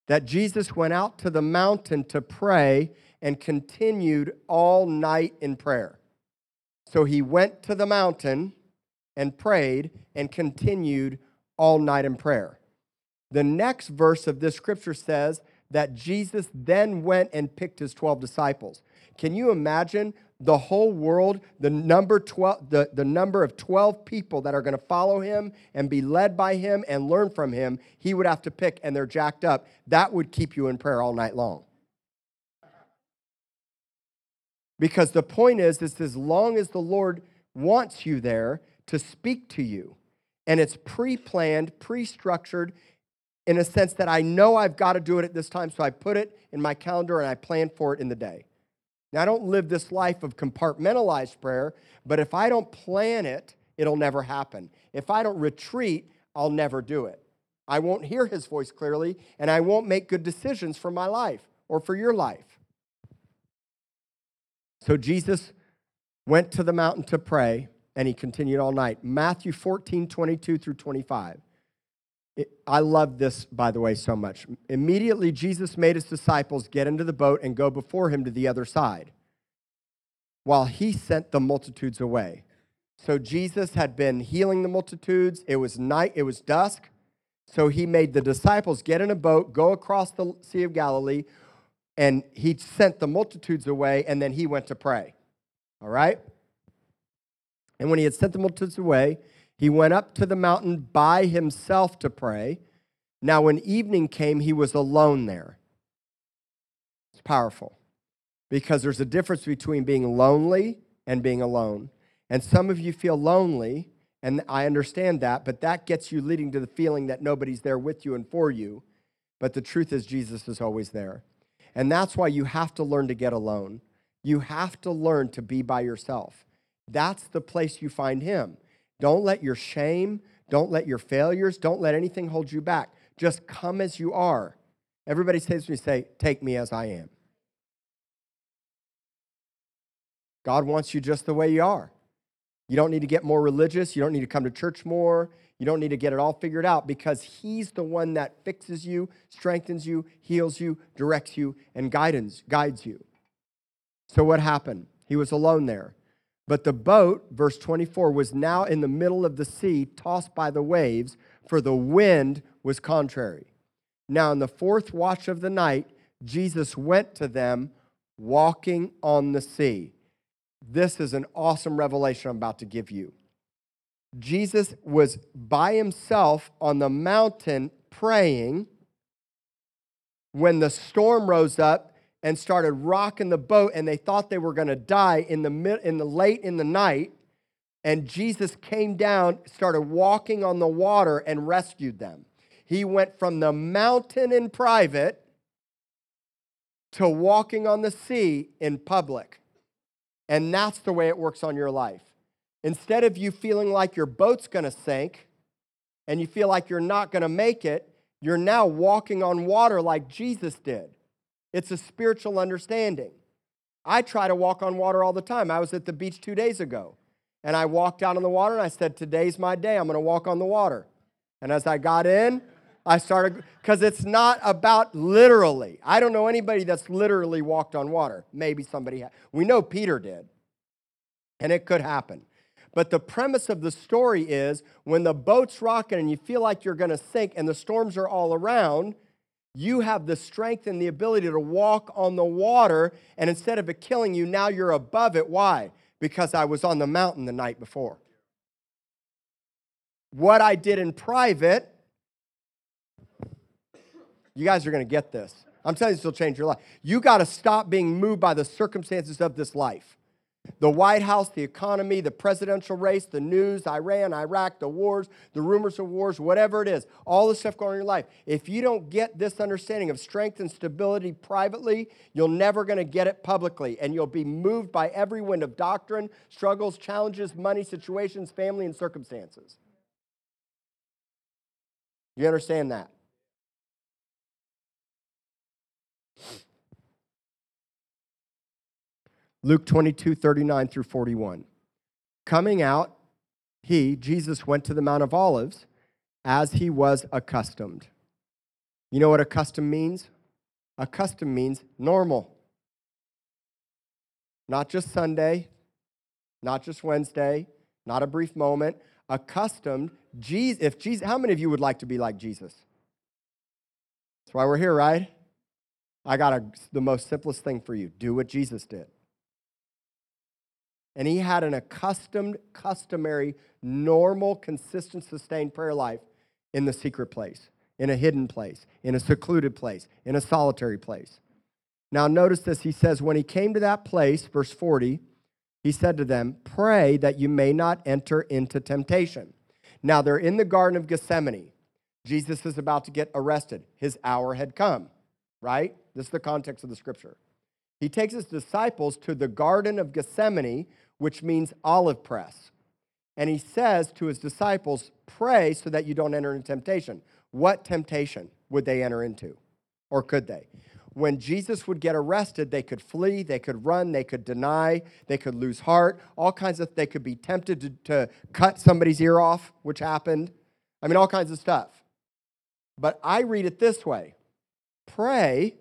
that Jesus went out to the mountain to pray and continued all night in prayer. So he went to the mountain and prayed and continued all night in prayer. The next verse of this scripture says that Jesus then went and picked his 12 disciples. Can you imagine the whole world, the number of 12 people that are going to follow him and be led by him and learn from him? He would have to pick, and they're jacked up. That would keep you in prayer all night long. Because the point is as long as the Lord wants you there to speak to you, and it's pre-planned, pre-structured, in a sense that I know I've got to do it at this time, so I put it in my calendar and I plan for it in the day. Now, I don't live this life of compartmentalized prayer, but if I don't plan it, it'll never happen. If I don't retreat, I'll never do it. I won't hear his voice clearly, and I won't make good decisions for my life or for your life. So Jesus went to the mountain to pray, and he continued all night. Matthew 14:22 through 25. I love this, by the way, so much. Immediately, Jesus made his disciples get into the boat and go before him to the other side, while he sent the multitudes away. So Jesus had been healing the multitudes. It was night. It was dusk. So he made the disciples get in a boat, go across the Sea of Galilee, and he sent the multitudes away, and then he went to pray. All right? And when he had sent the multitudes away, he went up to the mountain by himself to pray. Now, when evening came, he was alone there. It's powerful because there's a difference between being lonely and being alone. And some of you feel lonely, and I understand that, but that gets you leading to the feeling that nobody's there with you and for you. But the truth is, Jesus is always there. And that's why you have to learn to get alone. You have to learn to be by yourself. That's the place you find him. Don't let your shame, don't let your failures, don't let anything hold you back. Just come as you are. Everybody says to me, say, take me as I am. God wants you just the way you are. You don't need to get more religious. You don't need to come to church more. You don't need to get it all figured out because he's the one that fixes you, strengthens you, heals you, directs you, and guides you. So what happened? He was alone there. But the boat, verse 24, was now in the middle of the sea, tossed by the waves, for the wind was contrary. Now in the fourth watch of the night, Jesus went to them, walking on the sea. This is an awesome revelation I'm about to give you. Jesus was by himself on the mountain praying when the storm rose up and started rocking the boat, and they thought they were going to die late in the night. And Jesus came down, started walking on the water, and rescued them. He went from the mountain in private to walking on the sea in public. And that's the way it works on your life. Instead of you feeling like your boat's going to sink and you feel like you're not going to make it, you're now walking on water like Jesus did. It's a spiritual understanding. I try to walk on water all the time. I was at the beach 2 days ago, and I walked out on the water, and I said, today's my day. I'm going to walk on the water. And as I got in, I started, because it's not about literally. I don't know anybody that's literally walked on water. Maybe somebody has. We know Peter did, and it could happen. But the premise of the story is when the boat's rocking and you feel like you're going to sink and the storms are all around, you have the strength and the ability to walk on the water, and instead of it killing you, now you're above it. Why? Because I was on the mountain the night before. What I did in private, you guys are going to get this. I'm telling you, this will change your life. You got to stop being moved by the circumstances of this life. The White House, the economy, the presidential race, the news, Iran, Iraq, the wars, the rumors of wars, whatever it is, all the stuff going on in your life. If you don't get this understanding of strength and stability privately, you're never going to get it publicly, and you'll be moved by every wind of doctrine, struggles, challenges, money, situations, family, and circumstances. You understand that? Luke 22, 39 through 41. Coming out, Jesus went to the Mount of Olives as he was accustomed. You know what accustomed means? Accustomed means normal. Not just Sunday, not just Wednesday, not a brief moment. Accustomed, how many of you would like to be like Jesus? That's why we're here, right? I got the most simplest thing for you. Do what Jesus did. And he had an accustomed, customary, normal, consistent, sustained prayer life in the secret place, in a hidden place, in a secluded place, in a solitary place. Now notice this. He says, when he came to that place, verse 40, he said to them, pray that you may not enter into temptation. Now they're in the Garden of Gethsemane. Jesus is about to get arrested. His hour had come, right? This is the context of the scripture. He takes his disciples to the Garden of Gethsemane, which means olive press. And he says to his disciples, pray so that you don't enter into temptation. What temptation would they enter into? Or could they? When Jesus would get arrested, they could flee, they could run, they could deny, they could lose heart, they could be tempted to cut somebody's ear off, which happened. I mean, all kinds of stuff. But I read it this way. Pray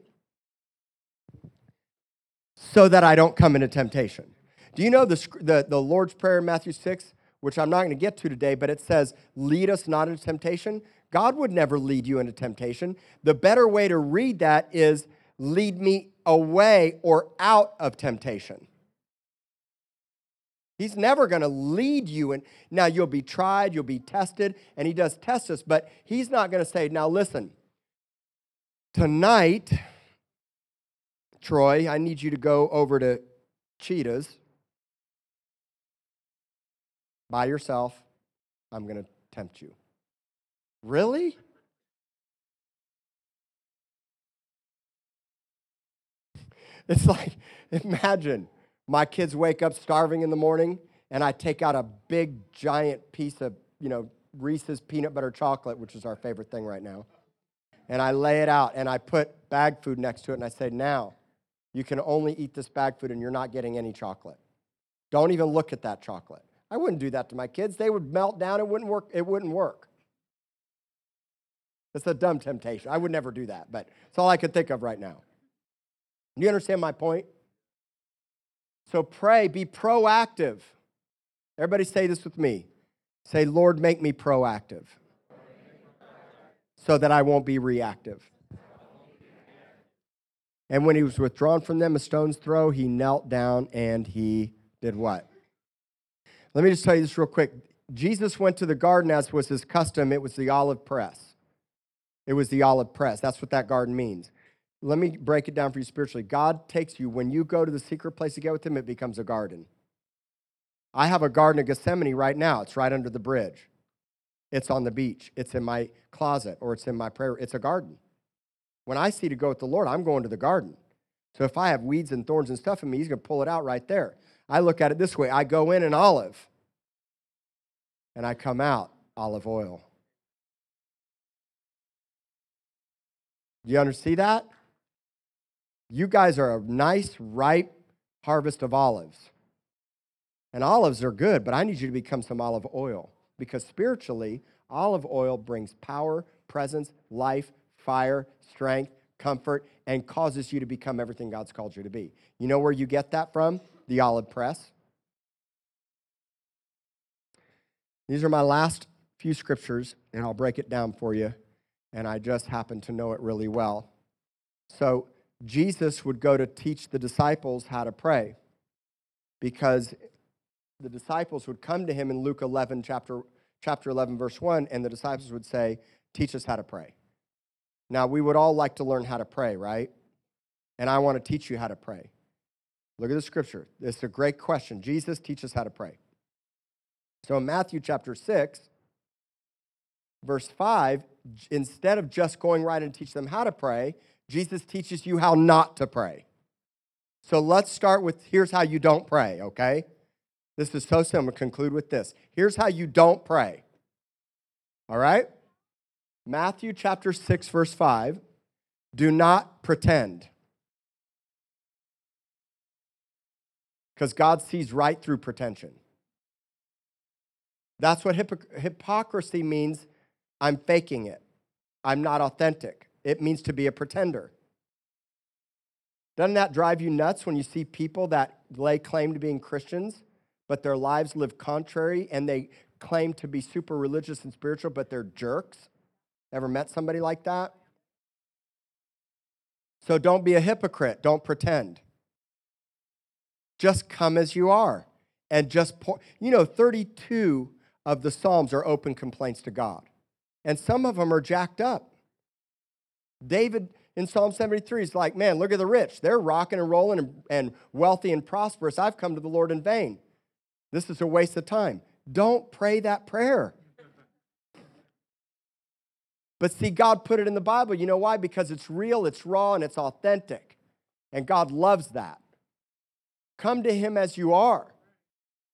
so that I don't come into temptation. Do you know the Lord's Prayer in Matthew 6, which I'm not going to get to today, but it says, lead us not into temptation. God would never lead you into temptation. The better way to read that is, lead me away or out of temptation. He's never going to lead you. And now you'll be tried, you'll be tested, and he does test us, but he's not going to say, now listen, tonight, Troy, I need you to go over to Cheetah's by yourself. I'm going to tempt you. Really? It's like, imagine my kids wake up starving in the morning and I take out a big giant piece of, Reese's peanut butter chocolate, which is our favorite thing right now. And I lay it out and I put bag food next to it and I say, now, you can only eat this bag food and you're not getting any chocolate. Don't even look at that chocolate. I wouldn't do that to my kids. They would melt down. It wouldn't work. It's a dumb temptation. I would never do that, but it's all I could think of right now. Do you understand my point? So pray, be proactive. Everybody say this with me. Say, Lord, make me proactive so that I won't be reactive. And when he was withdrawn from them a stone's throw, he knelt down and he did what? Let me just tell you this real quick. Jesus went to the garden, as was his custom. It was the olive press. It was the olive press. That's what that garden means. Let me break it down for you spiritually. God takes you. When you go to the secret place to get with him, it becomes a garden. I have a Garden of Gethsemane right now. It's right under the bridge. It's on the beach. It's in my closet, or it's in my prayer. It's a garden. When I see to go with the Lord, I'm going to the garden. So if I have weeds and thorns and stuff in me, he's going to pull it out right there. I look at it this way. I go in an olive, and I come out olive oil. Do you understand that? You guys are a nice, ripe harvest of olives. And olives are good, but I need you to become some olive oil, because spiritually, olive oil brings power, presence, life, fire, strength, comfort, and causes you to become everything God's called you to be. You know where you get that from? The olive press. These are my last few scriptures, and I'll break it down for you, and I just happen to know it really well. So Jesus would go to teach the disciples how to pray, because the disciples would come to him in Luke 11, chapter 11, verse 1, and the disciples would say, teach us how to pray. Now, we would all like to learn how to pray, right? And I want to teach you how to pray. Look at the scripture. It's a great question. Jesus, teach us how to pray. So in Matthew chapter 6, verse 5, instead of just going right and teach them how to pray, Jesus teaches you how not to pray. So let's start with, here's how you don't pray, okay? This is so simple. I'm going to conclude with this. Here's how you don't pray. All right? Matthew chapter 6, verse 5, do not pretend. Because God sees right through pretension. That's what hypocrisy means. I'm faking it. I'm not authentic. It means to be a pretender. Doesn't that drive you nuts when you see people that lay claim to being Christians, but their lives live contrary, and they claim to be super religious and spiritual, but they're jerks? Ever met somebody like that? So don't be a hypocrite. Don't pretend. Just come as you are. And just, 32 of the Psalms are open complaints to God. And some of them are jacked up. David in Psalm 73 is like, man, look at the rich. They're rocking and rolling and wealthy and prosperous. I've come to the Lord in vain. This is a waste of time. Don't pray that prayer. But see, God put it in the Bible. You know why? Because it's real, it's raw, and it's authentic. And God loves that. Come to him as you are,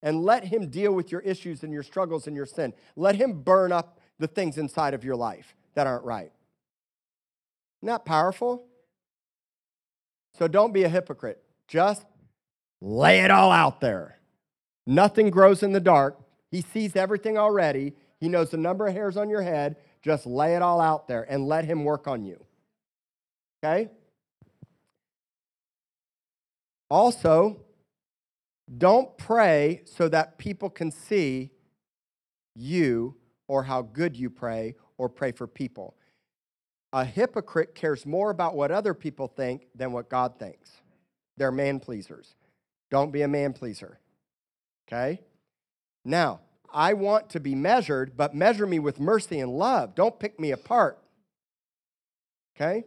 and let him deal with your issues and your struggles and your sin. Let him burn up the things inside of your life that aren't right. Isn't that powerful? So don't be a hypocrite. Just lay it all out there. Nothing grows in the dark. He sees everything already. He knows the number of hairs on your head. Just lay it all out there and let him work on you. Okay? Also, don't pray so that people can see you or how good you pray or pray for people. A hypocrite cares more about what other people think than what God thinks. They're man-pleasers. Don't be a man-pleaser. Okay? Now, I want to be measured, but measure me with mercy and love. Don't pick me apart. Okay?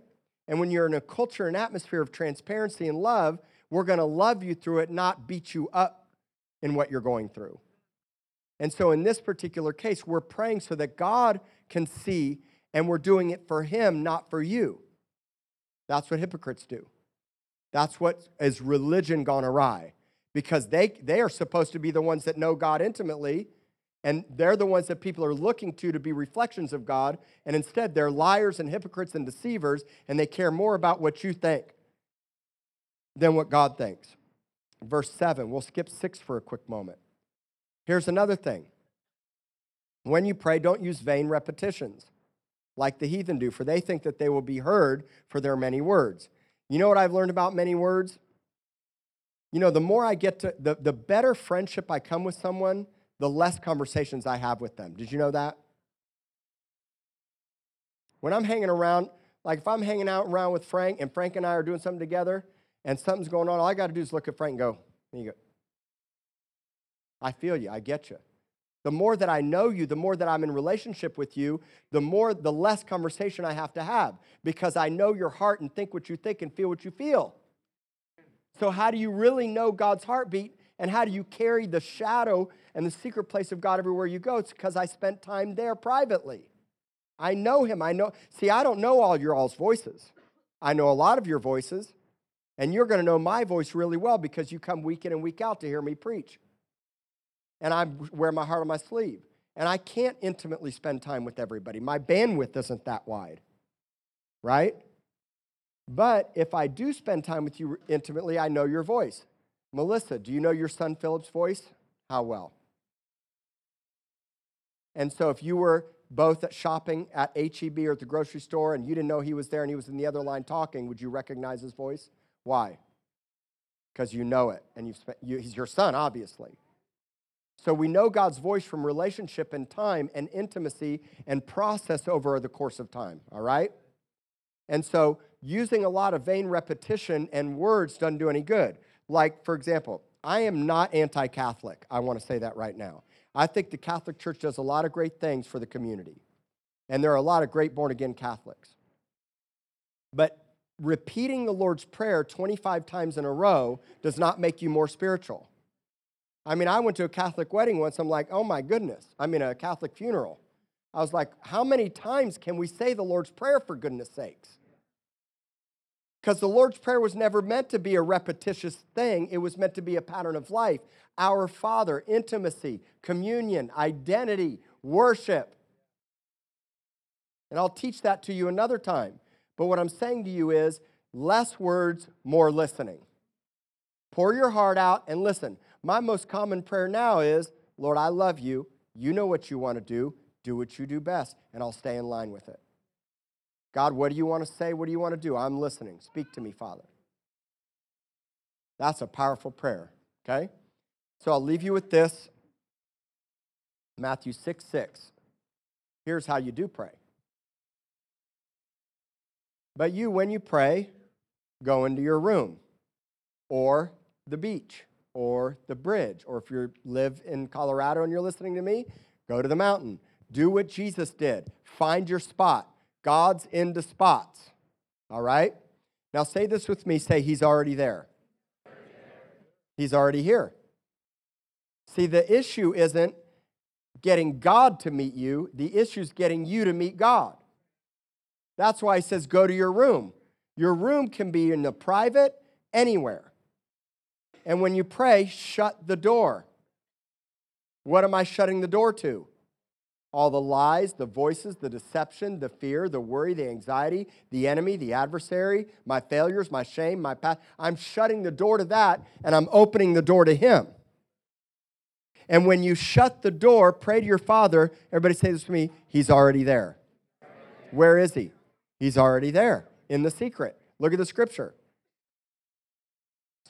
And when you're in a culture and atmosphere of transparency and love, we're going to love you through it, not beat you up in what you're going through. And so in this particular case, we're praying so that God can see, and we're doing it for him, not for you. That's what hypocrites do. That's what is religion gone awry, because they are supposed to be the ones that know God intimately, and they're the ones that people are looking to be reflections of God, and instead they're liars and hypocrites and deceivers, and they care more about what you think than what God thinks. Verse 7, we'll skip 6 for a quick moment. Here's another thing. When you pray, don't use vain repetitions like the heathen do, for they think that they will be heard for their many words. You know what I've learned about many words? You know, the more I get to, the better friendship I come with someone, the less conversations I have with them. Did you know that? When I'm hanging around, like if I'm hanging out around with Frank and Frank and I are doing something together and something's going on, all I got to do is look at Frank and go, there you go. I feel you. I get you. The more that I know you, the more that I'm in relationship with you, the less conversation I have to have because I know your heart and think what you think and feel what you feel. So how do you really know God's heartbeat and how do you carry the shadow and the secret place of God everywhere you go? It's because I spent time there privately. I know him. See, I don't know all your all's voices. I know a lot of your voices, and you're going to know my voice really well because you come week in and week out to hear me preach. And I wear my heart on my sleeve. And I can't intimately spend time with everybody. My bandwidth isn't that wide, right? But if I do spend time with you intimately, I know your voice. Melissa, do you know your son Philip's voice? How well? And so if you were both at shopping at H-E-B or at the grocery store and you didn't know he was there and he was in the other line talking, would you recognize his voice? Why? Because you know it. And he's your son, obviously. So we know God's voice from relationship and time and intimacy and process over the course of time, all right? And so using a lot of vain repetition and words doesn't do any good. Like, for example, I am not anti-Catholic. I want to say that right now. I think the Catholic Church does a lot of great things for the community. And there are a lot of great born-again Catholics. But repeating the Lord's Prayer 25 times in a row does not make you more spiritual. I mean, I went to a Catholic wedding once. I'm like, oh, my goodness. I mean, a Catholic funeral. I was like, how many times can we say the Lord's Prayer, for goodness sakes? Because the Lord's Prayer was never meant to be a repetitious thing. It was meant to be a pattern of life. Our Father, intimacy, communion, identity, worship. And I'll teach that to you another time. But what I'm saying to you is less words, more listening. Pour your heart out and listen. My most common prayer now is, Lord, I love you. You know what you want to do. Do what you do best, and I'll stay in line with it. God, what do you want to say? What do you want to do? I'm listening. Speak to me, Father. That's a powerful prayer, okay? So I'll leave you with this. Matthew 6:6. Here's how you do pray. But you, when you pray, go into your room or the beach or the bridge, or if you live in Colorado and you're listening to me, go to the mountain. Do what Jesus did. Find your spot. God's into spots. All right? Now say this with me. Say, he's already there. He's already here. See, the issue isn't getting God to meet you. The issue is getting you to meet God. That's why he says go to your room. Your room can be in the private, anywhere. And when you pray, shut the door. What am I shutting the door to? All the lies, the voices, the deception, the fear, the worry, the anxiety, the enemy, the adversary, my failures, my shame, my past. I'm shutting the door to that, and I'm opening the door to him. And when you shut the door, pray to your Father. Everybody say this to me. He's already there. Where is he? He's already there in the secret. Look at the scripture.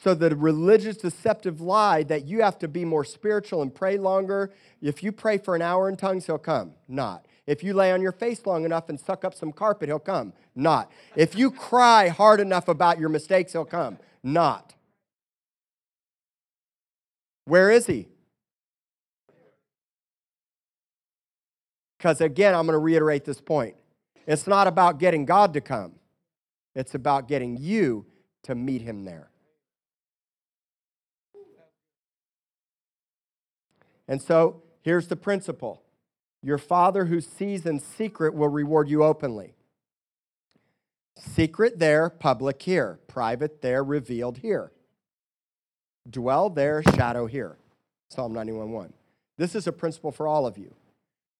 So the religious deceptive lie that you have to be more spiritual and pray longer. If you pray for an hour in tongues, he'll come. Not. If you lay on your face long enough and suck up some carpet, he'll come. Not. If you cry hard enough about your mistakes, he'll come. Not. Where is he? Because again, I'm going to reiterate this point. It's not about getting God to come. It's about getting you to meet him there. And so, here's the principle. Your Father who sees in secret will reward you openly. Secret there, public here. Private there, revealed here. Dwell there, shadow here. Psalm 91:1. This is a principle for all of you.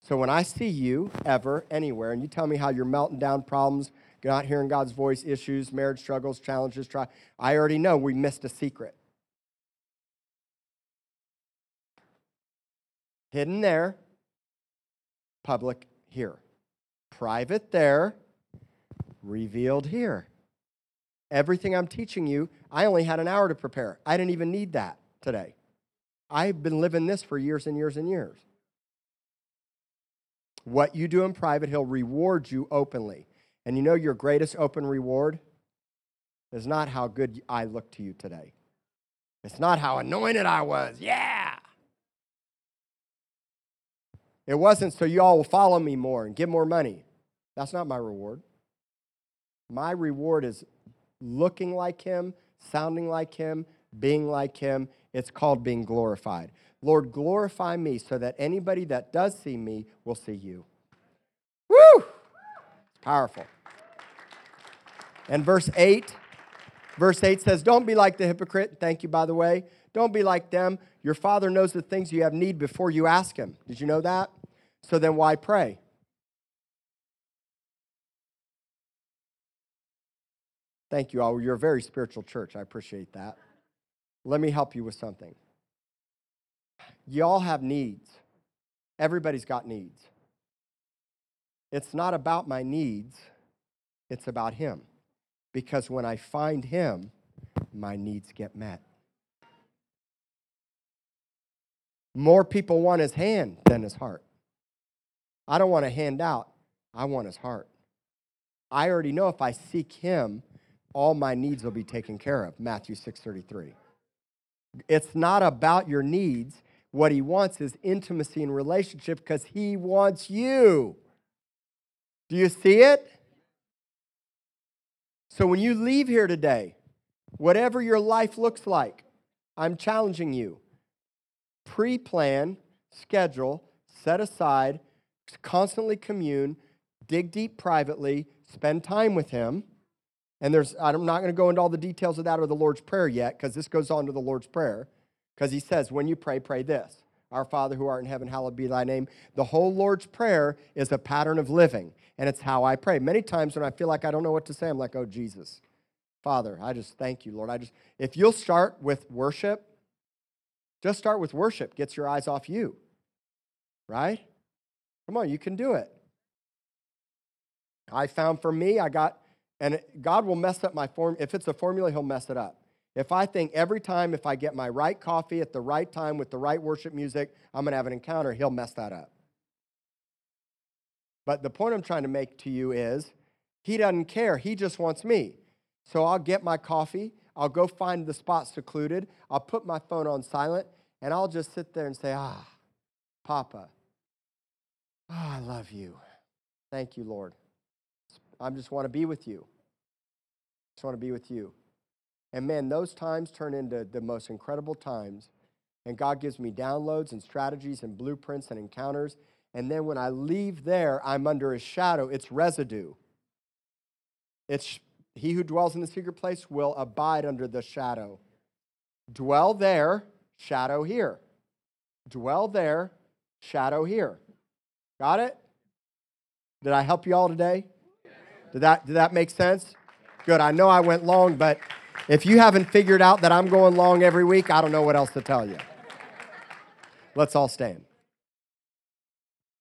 So when I see you ever, anywhere, and you tell me how you're melting down problems, not hearing God's voice, issues, marriage struggles, challenges, I already know we missed a secret. Hidden there, public here. Private there, revealed here. Everything I'm teaching you, I only had an hour to prepare. I didn't even need that today. I've been living this for years and years and years. What you do in private, he'll reward you openly. And you know your greatest open reward is not how good I look to you today. It's not how anointed I was. Yeah! It wasn't so you all will follow me more and give more money. That's not my reward. My reward is looking like him, sounding like him, being like him. It's called being glorified. Lord, glorify me so that anybody that does see me will see you. Woo! Powerful. And verse 8 says, don't be like the hypocrite. Thank you, by the way. Don't be like them. Your Father knows the things you have need before you ask him. Did you know that? So then why pray? Thank you all. You're a very spiritual church. I appreciate that. Let me help you with something. You all have needs. Everybody's got needs. It's not about my needs. It's about him. Because when I find him, my needs get met. More people want his hand than his heart. I don't want a handout. I want his heart. I already know if I seek him, all my needs will be taken care of. Matthew 6:33. It's not about your needs. What he wants is intimacy and relationship because he wants you. Do you see it? So when you leave here today, whatever your life looks like, I'm challenging you. Pre-plan, schedule, set aside, constantly commune, dig deep privately, spend time with him. And I'm not going to go into all the details of that or the Lord's Prayer yet, because this goes on to the Lord's Prayer, because he says, when you pray, pray this. Our Father who art in heaven, hallowed be thy name. The whole Lord's Prayer is a pattern of living, and it's how I pray. Many times when I feel like I don't know what to say, I'm like, oh, Jesus, Father, I just thank you, Lord. If you'll start with worship, just start with worship. Gets your eyes off you, right? Come on, you can do it. I found for me, and God will mess up my form. If it's a formula, he'll mess it up. If I think every time if I get my right coffee at the right time with the right worship music, I'm going to have an encounter, he'll mess that up. But the point I'm trying to make to you is he doesn't care. He just wants me. So I'll get my coffee. I'll go find the spot secluded. I'll put my phone on silent, and I'll just sit there and say, Papa, I love you. Thank you, Lord. I just want to be with you. Just want to be with you. And man, those times turn into the most incredible times. And God gives me downloads and strategies and blueprints and encounters. And then when I leave there, I'm under his shadow. It's residue. It's he who dwells in the secret place will abide under the shadow. Dwell there, shadow here. Dwell there, shadow here. Got it? Did I help you all today? Did that make sense? Good. I know I went long, but if you haven't figured out that I'm going long every week, I don't know what else to tell you. Let's all stand.